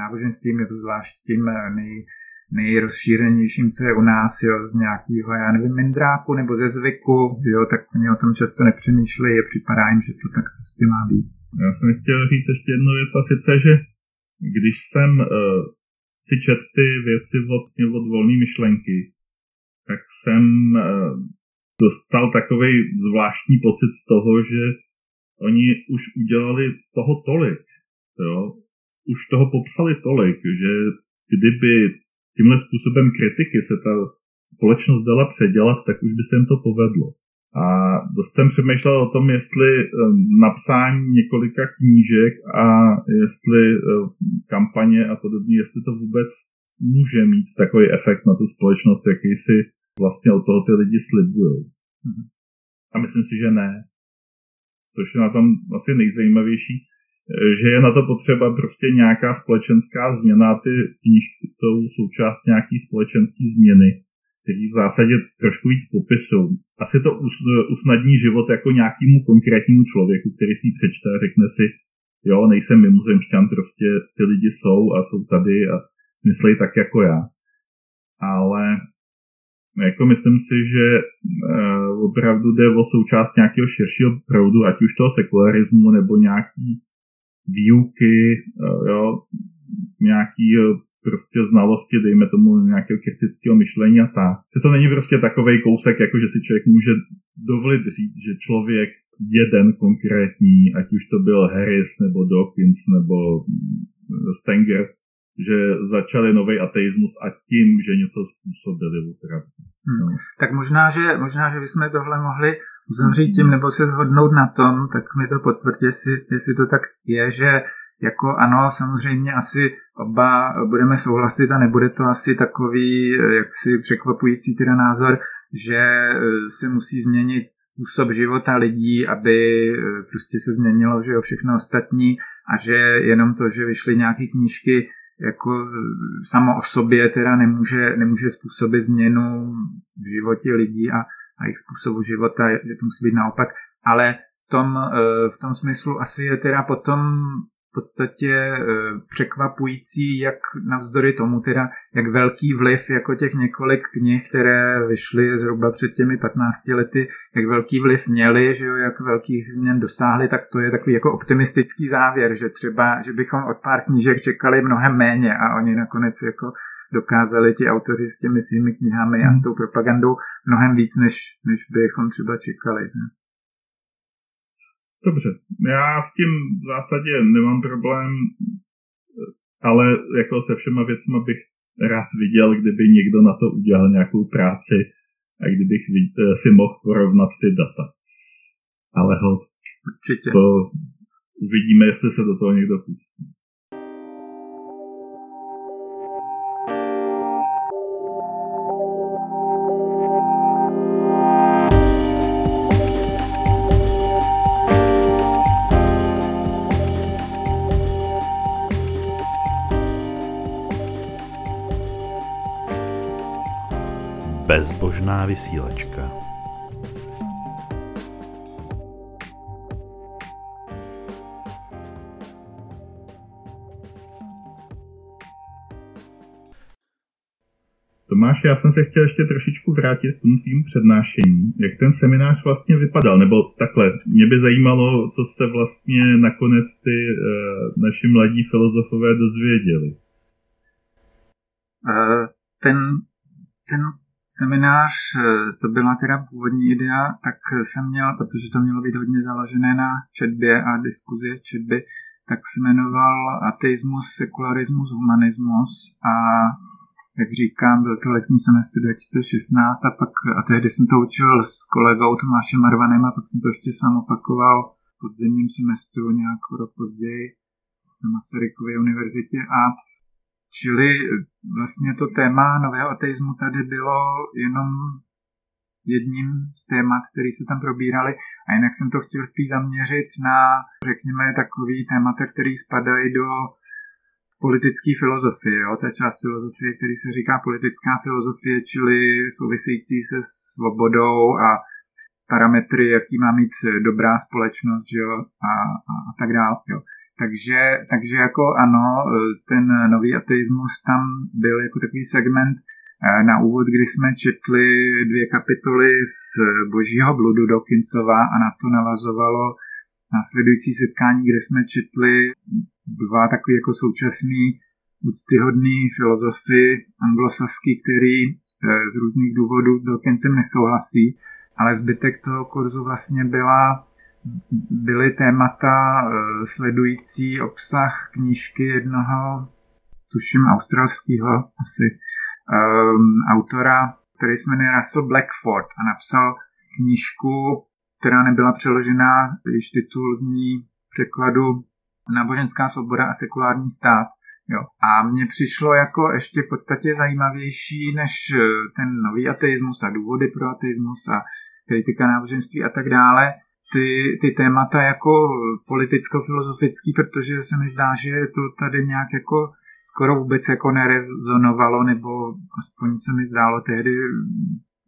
náboženstvím nebo zvlášť tím nejrozšířenějším, co je u nás, jo, z nějakého, já nevím, mindráku nebo ze zvyku, jo, tak oni o tom často nepřemýšlejí a připadá jim, že to tak prostě má být. Já jsem chtěl říct ještě jednu věc, a sice, že když jsem si četl ty věci od Volné myšlenky, tak jsem dostal takovej zvláštní pocit z toho, že oni už udělali toho tolik, jo, už toho popsali tolik, že kdyby tímhle způsobem kritiky se ta společnost dala předělat, tak už by se jim to povedlo. A dost jsem přemýšlel o tom, jestli napsání několika knížek a jestli kampaně a podobně, jestli to vůbec může mít takový efekt na tu společnost, jaký si vlastně od toho ty lidi slibujou. A myslím si, že ne. Což je na tom asi nejzajímavější, že je na to potřeba prostě nějaká společenská změna, ty knížky jsou součást nějaký společenské změny, který v zásadě trošku víc popisují. Asi to usnadní život jako nějakému konkrétnímu člověku, který si ji přečte a řekne si, jo, nejsem mimozemšťan, prostě ty lidi jsou tady a myslej tak jako já. Ale jako myslím si, že opravdu jde o součást nějakého širšího proudu, ať už toho sekularismu nebo nějaký výuky, jo, nějaký prostě znalosti, dejme tomu nějakého kritického myšlení a tak. To není prostě takovej kousek, jako že si člověk může dovolit říct, že člověk jeden konkrétní, ať už to byl Harris nebo Dawkins nebo Stenger, že začali nový ateismus a tím, že něco způsobili opravdu. No. Tak možná, že bychom tohle mohli uzavřít tím, nebo se shodnout na tom, tak mi to potvrdí, jestli to tak je, že jako ano, samozřejmě asi oba budeme souhlasit a nebude to asi takový jaksi překvapující teda názor, že se musí změnit způsob života lidí, aby prostě se změnilo, že jo, všechno ostatní a že jenom to, že vyšly nějaké knížky jako samo o sobě teda nemůže způsobit změnu v životě lidí a jejich způsobu života, že to musí být naopak, ale v tom smyslu asi je teda potom v podstatě překvapující, jak navzdory tomu teda, jak velký vliv jako těch několik knih, které vyšly zhruba před těmi 15 lety, jak velký vliv měly, že jo, jak velkých změn dosáhly, tak to je takový jako optimistický závěr, že třeba, že bychom od pár knížek čekali mnohem méně a oni nakonec jako dokázali ti autoři s těmi svými knihami a s tou propagandou mnohem víc, než bychom třeba čekali. Dobře, já s tím v zásadě nemám problém, ale jako se všema věcma bych rád viděl, kdyby někdo na to udělal nějakou práci a kdybych si mohl porovnat ty data. Ale holt, určitě. To uvidíme, jestli se do toho někdo pustí. Bezbožná vysílačka. Tomáš, já jsem se chtěl ještě trošičku vrátit k tomu tvým přednášení. Jak ten seminář vlastně vypadal? Nebo takhle, mě by zajímalo, co se vlastně nakonec ty naši mladí filozofové dozvěděli. Ten seminář, to byla teda původní idea, tak jsem měl, protože to mělo být hodně založené na četbě a diskuzi četby, tak se jmenoval Ateismus, sekularismus, humanismus a jak říkám, byl to letní semestr 2016 a pak, a tehdy jsem to učil s kolegou Tomášem Marvanem a pak jsem to ještě sám opakoval v podzimním semestru nějak rok později na Masarykově univerzitě a čili vlastně to téma nového ateismu tady bylo jenom jedním z témat, který se tam probírali a jinak jsem to chtěl spíš zaměřit na, řekněme, takový témata, který spadají do politické filozofie. Jo? Ta část filozofie, který se říká politická filozofie, čili související se svobodou a parametry, jaký má mít dobrá společnost, jo? A tak dále. Jo? Takže jako ano, ten nový ateismus tam byl jako takový segment na úvod, kdy jsme četli 2 kapitoly z Božího bludu Dawkinsova a na to navazovalo následující setkání, kde jsme četli 2 takový jako současný úctyhodný filozofy anglosaský, který z různých důvodů s Dawkinsem nesouhlasí, ale zbytek toho kurzu vlastně byly témata sledující obsah knížky jednoho, tuším australského asi, autora, který se jmenuje Russell Blackford a napsal knížku, která nebyla přeložená, již titul zní překladu Náboženská svoboda a sekulární stát. Jo. A mně přišlo jako ještě v podstatě zajímavější než ten nový ateismus a důvody pro ateismus a kritika náboženství a tak dále, ty témata jako politicko-filozofický, protože se mi zdá, že to tady nějak jako skoro vůbec jako nerezonovalo, nebo aspoň se mi zdálo tehdy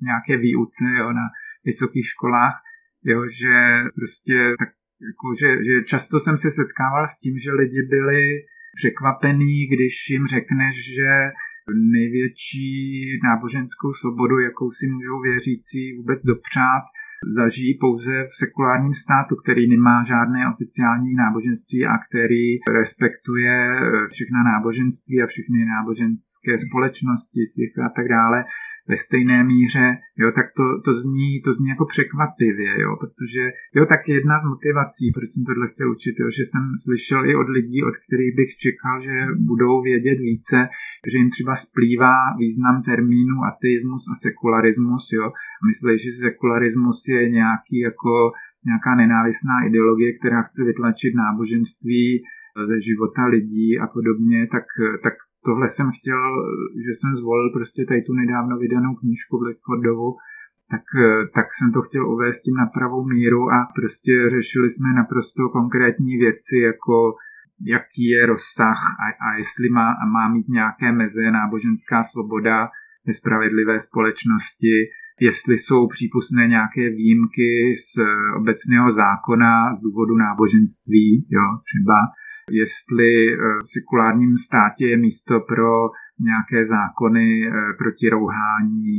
nějaké výuce, jo, na vysokých školách, jo, že prostě tak, jako, že často jsem se setkával s tím, že lidi byli překvapený, když jim řekneš, že největší náboženskou svobodu, jakou si můžou věřící vůbec dopřát, zažijí pouze v sekulárním státu, který nemá žádné oficiální náboženství a který respektuje všechna náboženství a všechny náboženské společnosti, církve a tak dále ve stejné míře, jo, tak to zní jako překvapivě, jo, protože, jo, tak jedna z motivací, proč jsem tohle chtěl učit, jo, že jsem slyšel i od lidí, od kterých bych čekal, že budou vědět více, že jim třeba splývá význam termínu ateismus a sekularismus, jo, myslí, že sekularismus je nějaká nenávistná ideologie, která chce vytlačit náboženství ze života lidí a podobně, tak tohle jsem chtěl, že jsem zvolil prostě tady tu nedávno vydanou knížku Blackfordovu, tak jsem to chtěl uvést tím na pravou míru a prostě řešili jsme naprosto konkrétní věci, jako jaký je rozsah a jestli má mít nějaké meze náboženská svoboda ve spravedlivé společnosti, jestli jsou přípustné nějaké výjimky z obecného zákona z důvodu náboženství, jo, třeba jestli v sekulárním státě je místo pro nějaké zákony proti rouhání,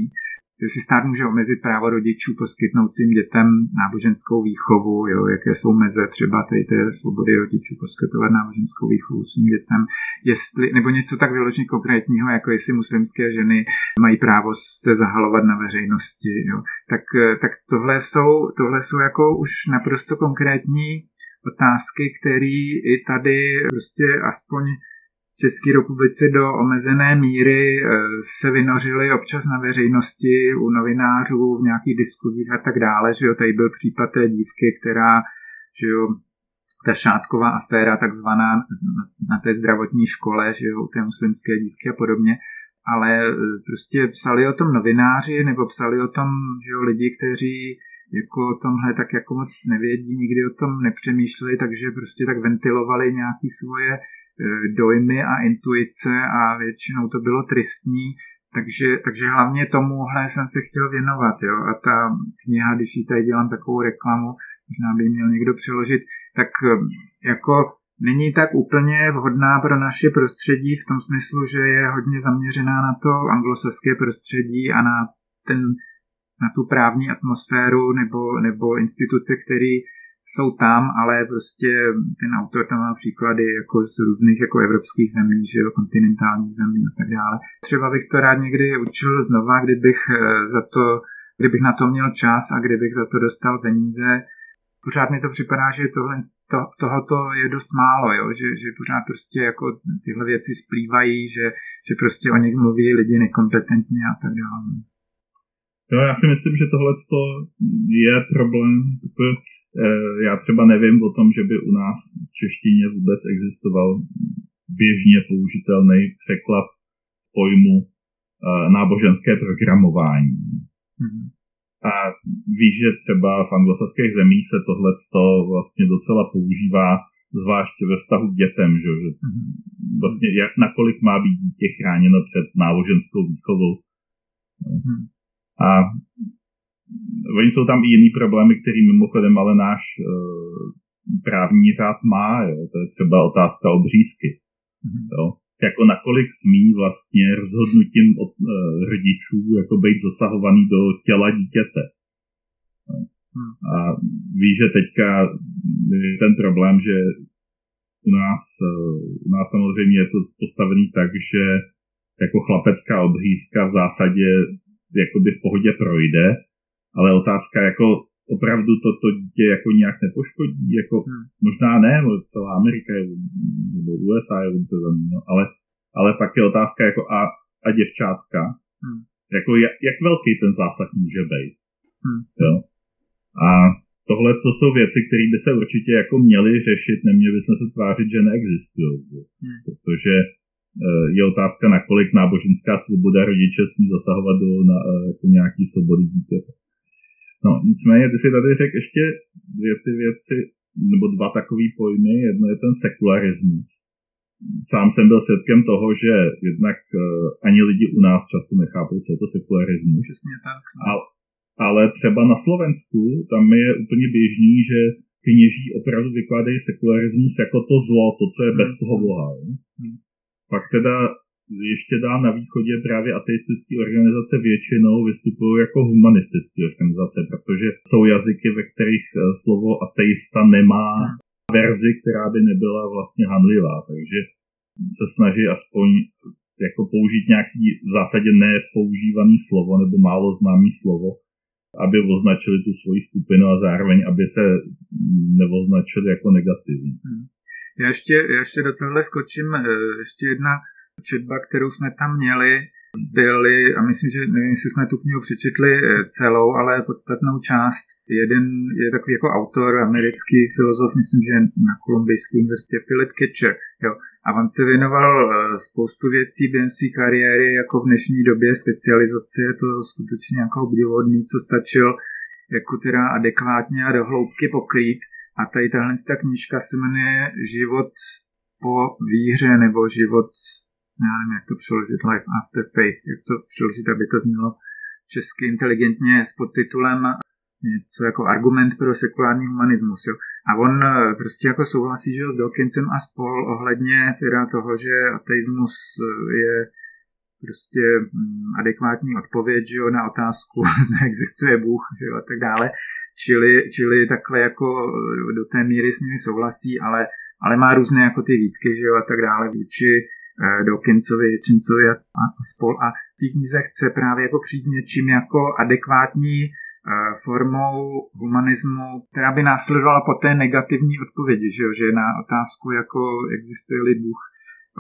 jestli stát může omezit právo rodičů poskytnout svým dětem náboženskou výchovu, jo, jaké jsou meze třeba tady té svobody rodičů poskytovat náboženskou výchovu svým dětem, nebo něco tak vyloženě konkrétního, jako jestli muslimské ženy mají právo se zahalovat na veřejnosti. Jo. Tak tohle jsou jako už naprosto konkrétní otázky, které i tady prostě aspoň v České republice do omezené míry se vynořily občas na veřejnosti, u novinářů, v nějakých diskuzích a tak dále, že jo, tady byl případ té dívky, která, že jo, ta Šátková aféra takzvaná na té zdravotní škole, že jo, u té muslimské dívky a podobně, ale prostě psali o tom novináři, nebo psali o tom, že jo, lidi, kteří jako o tomhle tak jako moc nevědí, nikdy o tom nepřemýšleli, takže prostě tak ventilovali nějaké svoje dojmy a intuice a většinou to bylo tristní, takže hlavně tomuhle jsem se chtěl věnovat, jo, a ta kniha, když ji tady dělám takovou reklamu, možná by měl někdo přeložit, tak jako není tak úplně vhodná pro naše prostředí v tom smyslu, že je hodně zaměřená na to anglosaské prostředí a na tu právní atmosféru nebo instituce, které jsou tam, ale prostě ten autor tam má příklady jako z různých jako evropských zemí, že jo, kontinentálních zemí a tak dále. Třeba bych to rád někdy učil znova, kdybych na to měl čas a kdybych za to dostal peníze. Pořád mi to připadá, že tohoto je dost málo, jo? Že pořád prostě jako tyhle věci splývají, že prostě o nich mluví lidi nekompetentně a tak dále. Jo, já si myslím, že tohleto je problém. Já třeba nevím o tom, že by u nás v češtině vůbec existoval běžně použitelný překlad pojmu náboženské programování. Mm-hmm. A víš, že třeba v anglosaských zemích se tohleto vlastně docela používá, zvlášť ve vztahu k dětem, že mm-hmm. vlastně nakolik má být dítě chráněno před náboženskou výchovou. Mm-hmm. A oni jsou tam i jiný problémy, který mimochodem ale náš právní řád má. Jo? To je třeba otázka obřízky. Mm-hmm. Jo? Jako nakolik smí vlastně rozhodnutím od rodičů jako být zasahovaný do těla dítěte. Jo? Mm-hmm. A víš, že teďka je ten problém, že u nás samozřejmě je to postavený tak, že jako chlapecká obřízka v zásadě jakoby v pohodě projde, ale otázka jako opravdu to dítě jako nějak nepoškodí, jako možná ne, celá Amerika je, nebo USA je to za mnou, ale pak je otázka jako a děvčátka, jako jak velký ten zásah může být. Jo? A tohle co jsou věci, které by se určitě jako měly řešit, neměli bychom se tvářit, že neexistují, protože je otázka, nakolik náboženská svoboda rodiče smí zasahovat do jako nějaký svobody dítěte. No, nicméně, ty si tady řekl ještě dvě ty věci, nebo dva takový pojmy. Jedno je ten sekularismus. Sám jsem byl svědkem toho, že jednak ani lidi u nás často nechápou, co je to sekularismus. Přesně tak. Ale třeba na Slovensku, tam je úplně běžný, že kněží opravdu vykládají sekularismus jako to zlo, to, co je bez toho boha. Pak teda ještě dál na východě právě ateistické organizace většinou vystupují jako humanistické organizace, protože jsou jazyky, ve kterých slovo ateista nemá verzi, která by nebyla vlastně hanlivá, takže se snaží aspoň jako použít nějaký v zásadě nepoužívaný slovo nebo málo známý slovo, aby označili tu svoji skupinu a zároveň, aby se neoznačili jako negativní. Já ještě do tohle skočím, ještě jedna četba, kterou jsme tam měli, byly, a myslím, že nevím, jestli jsme tu knihu přečetli celou, ale podstatnou část. Jeden je takový jako autor, americký filozof, myslím, že na Kolumbijské univerzitě, Philip Kitcher. Jo. A on se věnoval spoustu věcí během své kariéry, jako v dnešní době specializace, je to skutečně jako obdivodný, co stačil jako teda adekvátně a do hloubky pokrýt. A tady tahle ta knížka se jmenuje Život po víře, nebo život, já nevím, jak to přeložit, Life After Faith, jak to přeložit, aby to znělo česky inteligentně s podtitulem něco jako argument pro sekulární humanismus. Jo. A on prostě jako souhlasí, že s Dawkinsem a spol ohledně teda toho, že ateismus je prostě adekvátní odpověď, že jo, na otázku, zda existuje Bůh, že jo, a tak dále. Čili takhle jako do té míry s nimi souhlasí, ale má různé jako ty výtky, že jo, a tak dále vůči Dawkinsovi, Hitchinsovi a spol. A v té knize chce právě jako přijít s něčím jako adekvátní formou humanismu, která by následovala po té negativní odpovědi, že jo, že na otázku, jako existuje-li Bůh,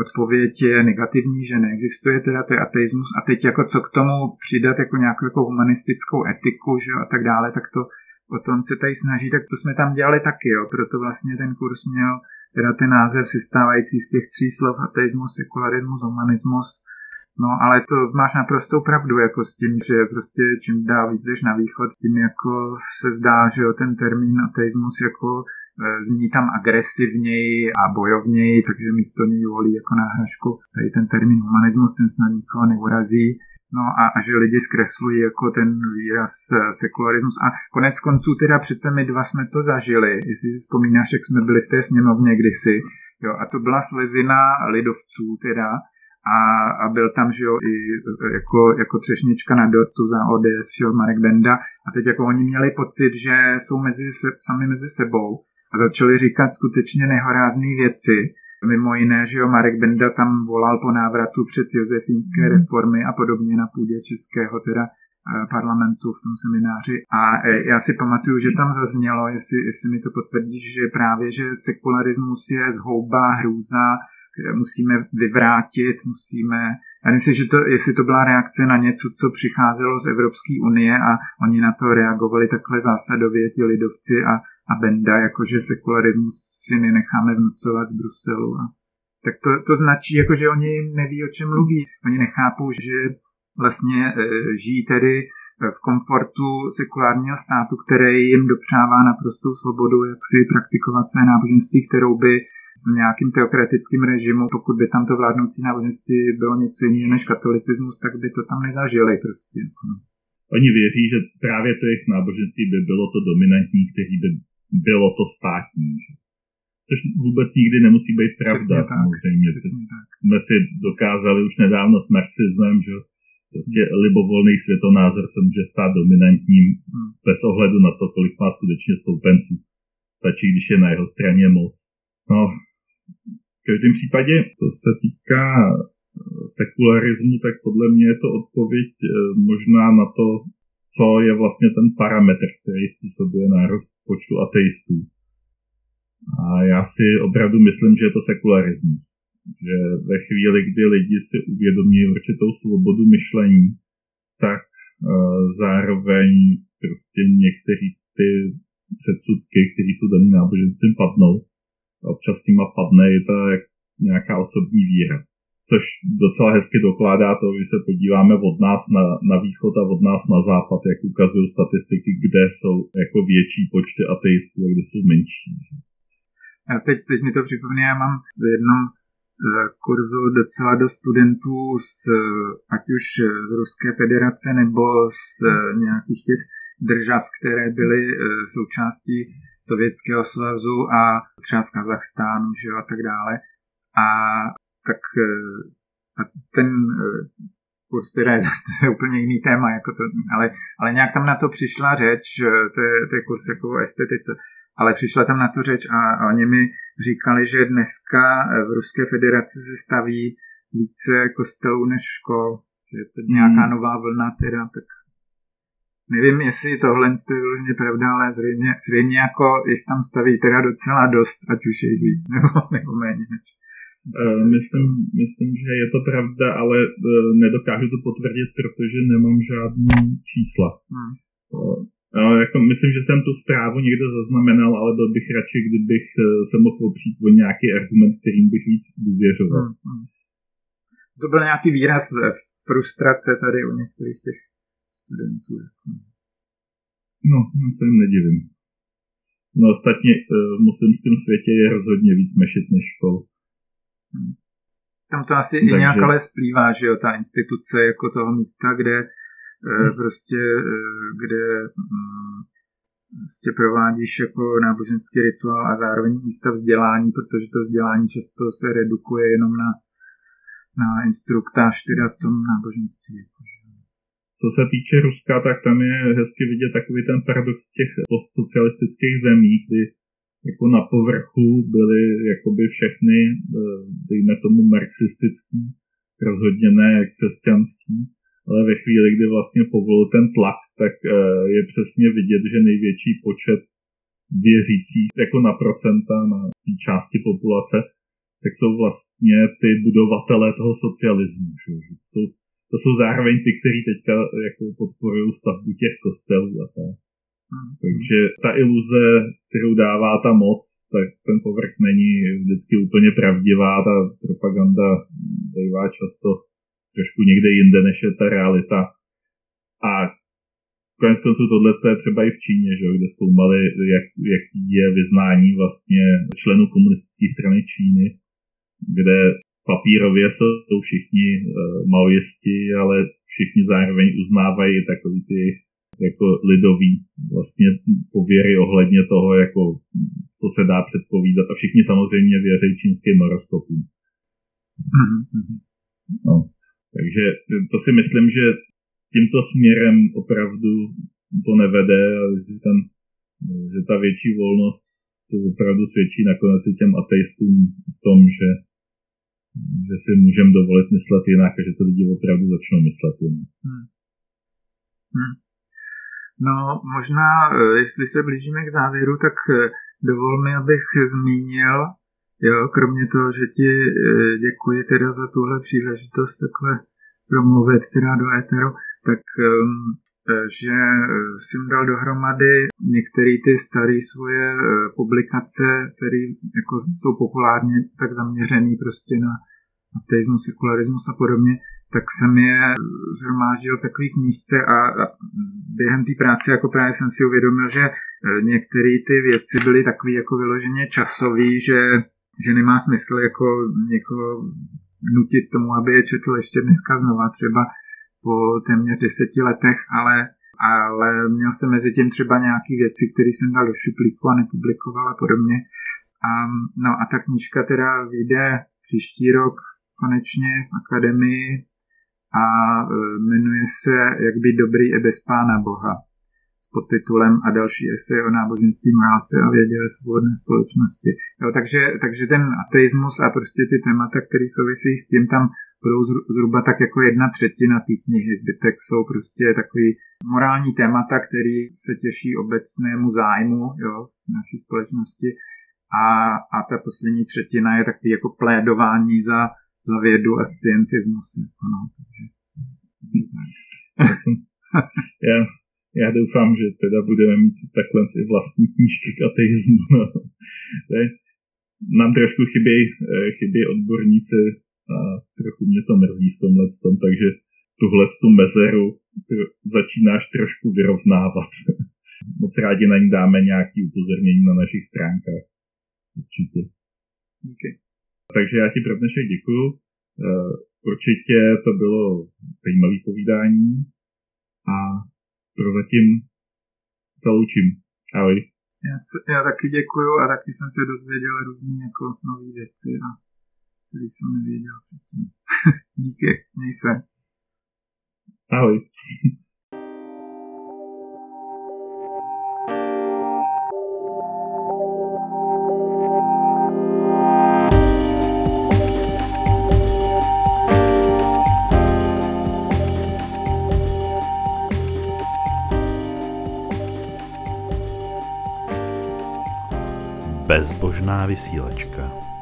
odpověď je negativní, že neexistuje, teda to je ateismus. A teď jako co k tomu přidat jako nějakou jako humanistickou etiku, že jo, a tak dále, tak to o tom se tady snaží, tak to jsme tam dělali taky, jo. Proto vlastně ten kurz měl teda ten název sestávající z těch tří slov ateismus, sekularismus, humanismus. No ale to máš naprostou pravdu jako s tím, že prostě čím dál víc jdeš na východ, tím jako se zdá, že jo, ten termín ateismus jako zní tam agresivněji a bojovněji, takže místo něj volí jako náhražku tady ten termín humanismus, ten snad nikoho neurazí. No a že lidi zkreslují jako ten výraz sekularismus. A konec konců teda přece my dva jsme to zažili. Jestli si vzpomínáš, jak jsme byli v té sněmovně kdysi. Jo, a to byla slezina lidovců teda. A byl tam, že jo, i jako třešnička na dortu za ODS, že jo, Marek Benda. A teď jako oni měli pocit, že jsou sami mezi sebou. A začali říkat skutečně nehorázné věci. Mimo jiné, že jo, Marek Benda tam volal po návratu před josefínské reformy a podobně na půdě českého teda parlamentu v tom semináři. A já si pamatuju, že tam zaznělo, jestli mi to potvrdíš, že právě, že sekularismus je zhouba, hrůza, musíme vyvrátit, já myslím, že jestli to byla reakce na něco, co přicházelo z Evropské unie a oni na to reagovali takhle zásadově, ti lidovci a Benda, jakože sekularismus si nenecháme vnucovat z Bruselu. A tak to značí, jakože oni neví, o čem mluví. Oni nechápou, že vlastně žijí tedy v komfortu sekulárního státu, který jim dopřává naprostou svobodu, jak si praktikovat své náboženství, kterou by v nějakým teokratickým režimu, pokud by tam to vládnoucí náboženství bylo něco jiného než katolicismus, tak by to tam nezažili prostě. Oni věří, že právě to jejich náboženství by bylo to dominantní, který by bylo to státní. Což vůbec nikdy nemusí být pravda. Přesně tak. Jsme si dokázali už nedávno s marxismem, že prostě libovolný světonázor se může stát dominantním bez ohledu na to, kolik má skutečně stoupenců. Stačí, když je na jeho straně moc. No, v každém případě, co se týká sekularismu, tak podle mě je to odpověď možná na to, co je vlastně ten parametr, který způsobuje nárůst počtu ateistů. A já si opravdu myslím, že je to sekularismus. Že ve chvíli, kdy lidi si uvědomí určitou svobodu myšlení, tak zároveň prostě některé ty předsudky, které jsou daný náboženstvím, padnou. Občas s nima padne i ta nějaká osobní víra. což docela hezky dokládá to, když se podíváme od nás na východ a od nás na západ, jak ukazují statistiky, kde jsou jako větší počty ateistů a kde jsou menší. Já teď mi to připomíná, já mám v jednom kurzu docela do studentů ať už z Ruské federace nebo z nějakých těch držav, které byly součástí Sovětského svazu a třeba z Kazachstánu, že jo, a tak dále. A ten kurz teda je úplně jiný téma, jako to, ale nějak tam na to přišla řeč, to je kurz jako o estetice, ale přišla tam na tu řeč a oni mi říkali, že dneska v Ruské federaci se staví více kostelů než škol, že je to nějaká nová vlna teda, tak nevím, jestli tohle je vyloženě pravda, ale zřejmě jako jich tam staví teda docela dost, ať už je jich víc nebo méně. Myslím, že je to pravda, ale nedokážu to potvrdit, protože nemám žádný čísla. Myslím, že jsem tu zprávu někde zaznamenal, ale byl bych radši, kdybych se mohl opřít o nějaký argument, kterým bych víc důvěřoval. To byl nějaký výraz frustrace tady u některých těch studentů. No, se jim nedivím. No ostatně v muslimském světě je rozhodně víc mešit než škol. Tam to asi i nějak ale splývá, že jo, ta instituce jako toho místa, kde prostě provádíš jako náboženský rituál a zároveň místa vzdělání, protože to vzdělání často se redukuje jenom na instruktáž teda v tom náboženství. Co se týče Ruska, tak tam je hezky vidět takový ten paradox těch postsocialistických zemí, kdy jako na povrchu byly jakoby všechny, dejme tomu marxistický, rozhodně ne křesťanský, ale ve chvíli, kdy vlastně povolil ten tlak, tak je přesně vidět, že největší počet věřících jako na procenta na té části populace, tak jsou vlastně ty budovatele toho socialismu. To jsou zároveň ty, kteří teďka jako podporují stavbu těch kostelů a tak. Takže ta iluze, kterou dává ta moc, tak ten povrch není vždycky úplně pravdivá, ta propaganda bývá často trošku někde jinde, než je ta realita. A konec konců tohle je třeba i v Číně, že, kde zkoumali, jak je vyznání vlastně členů komunistické strany Číny, kde papírově jsou všichni maoisti, ale všichni zároveň uznávají takový ty jako lidový vlastně pověry ohledně toho, jako, co se dá předpovídat. A všichni samozřejmě věří čínským horoskopům. No. Takže to si myslím, že tímto směrem opravdu to nevede, že ta větší volnost to opravdu svědčí nakonec i těm ateistům v tom, že si můžeme dovolit myslet jinak a že to lidi opravdu začnou myslet jinak. No možná, jestli se blížíme k závěru, tak dovol mi, abych zmínil, kromě toho, že ti děkuji teda za tuhle příležitost takhle promluvit teda do éteru, tak že jsem dal dohromady některé ty staré svoje publikace, které jako jsou populárně tak zaměřené prostě na ateismus, sekularismus a podobně, tak jsem je zhromáždil v takové knížce a během té práce jako právě jsem si uvědomil, že některé ty věci byly takové jako vyloženě časové, že nemá smysl jako někoho nutit tomu, aby je četl ještě dneska znova třeba po téměř 10 letech, ale měl jsem mezi tím třeba nějaké věci, které jsem dal do šuplíku a nepublikoval a podobně. No a ta knížka teda vyjde příští rok konečně v akademii a jmenuje se Jak být dobrý i bez Pána Boha s podtitulem a další esej o náboženství, morálce a vědě ve svobodné společnosti. Jo, takže ten ateismus a prostě ty témata, které souvisí s tím, tam budou zhruba tak jako 1/3 té knihy. Zbytek jsou prostě takový morální témata, které se těší obecnému zájmu, jo, naší společnosti. A ta poslední 1/3 je takový jako plédování za vědu a scientismus. No, takže. Já doufám, že teda budeme mít takhle i vlastní knížky k ateismu. Nám trošku chybí odborníci a trochu mě to mrzí v tomhle tom, takže tuhle tu mezeru začínáš trošku vyrovnávat. Moc rádi na ní dáme nějaké upozornění na našich stránkách. Určitě. Okay. Takže já ti pro dnešek děkuju. Určitě to bylo zajímavé povídání a prozatím se loučím. Ahoj. Já taky děkuju a taky jsem se dozvěděl různý jako nový věci, který jsem nevěděl předtím. Díky, měj se. Ahoj. Bezbožná vysílačka.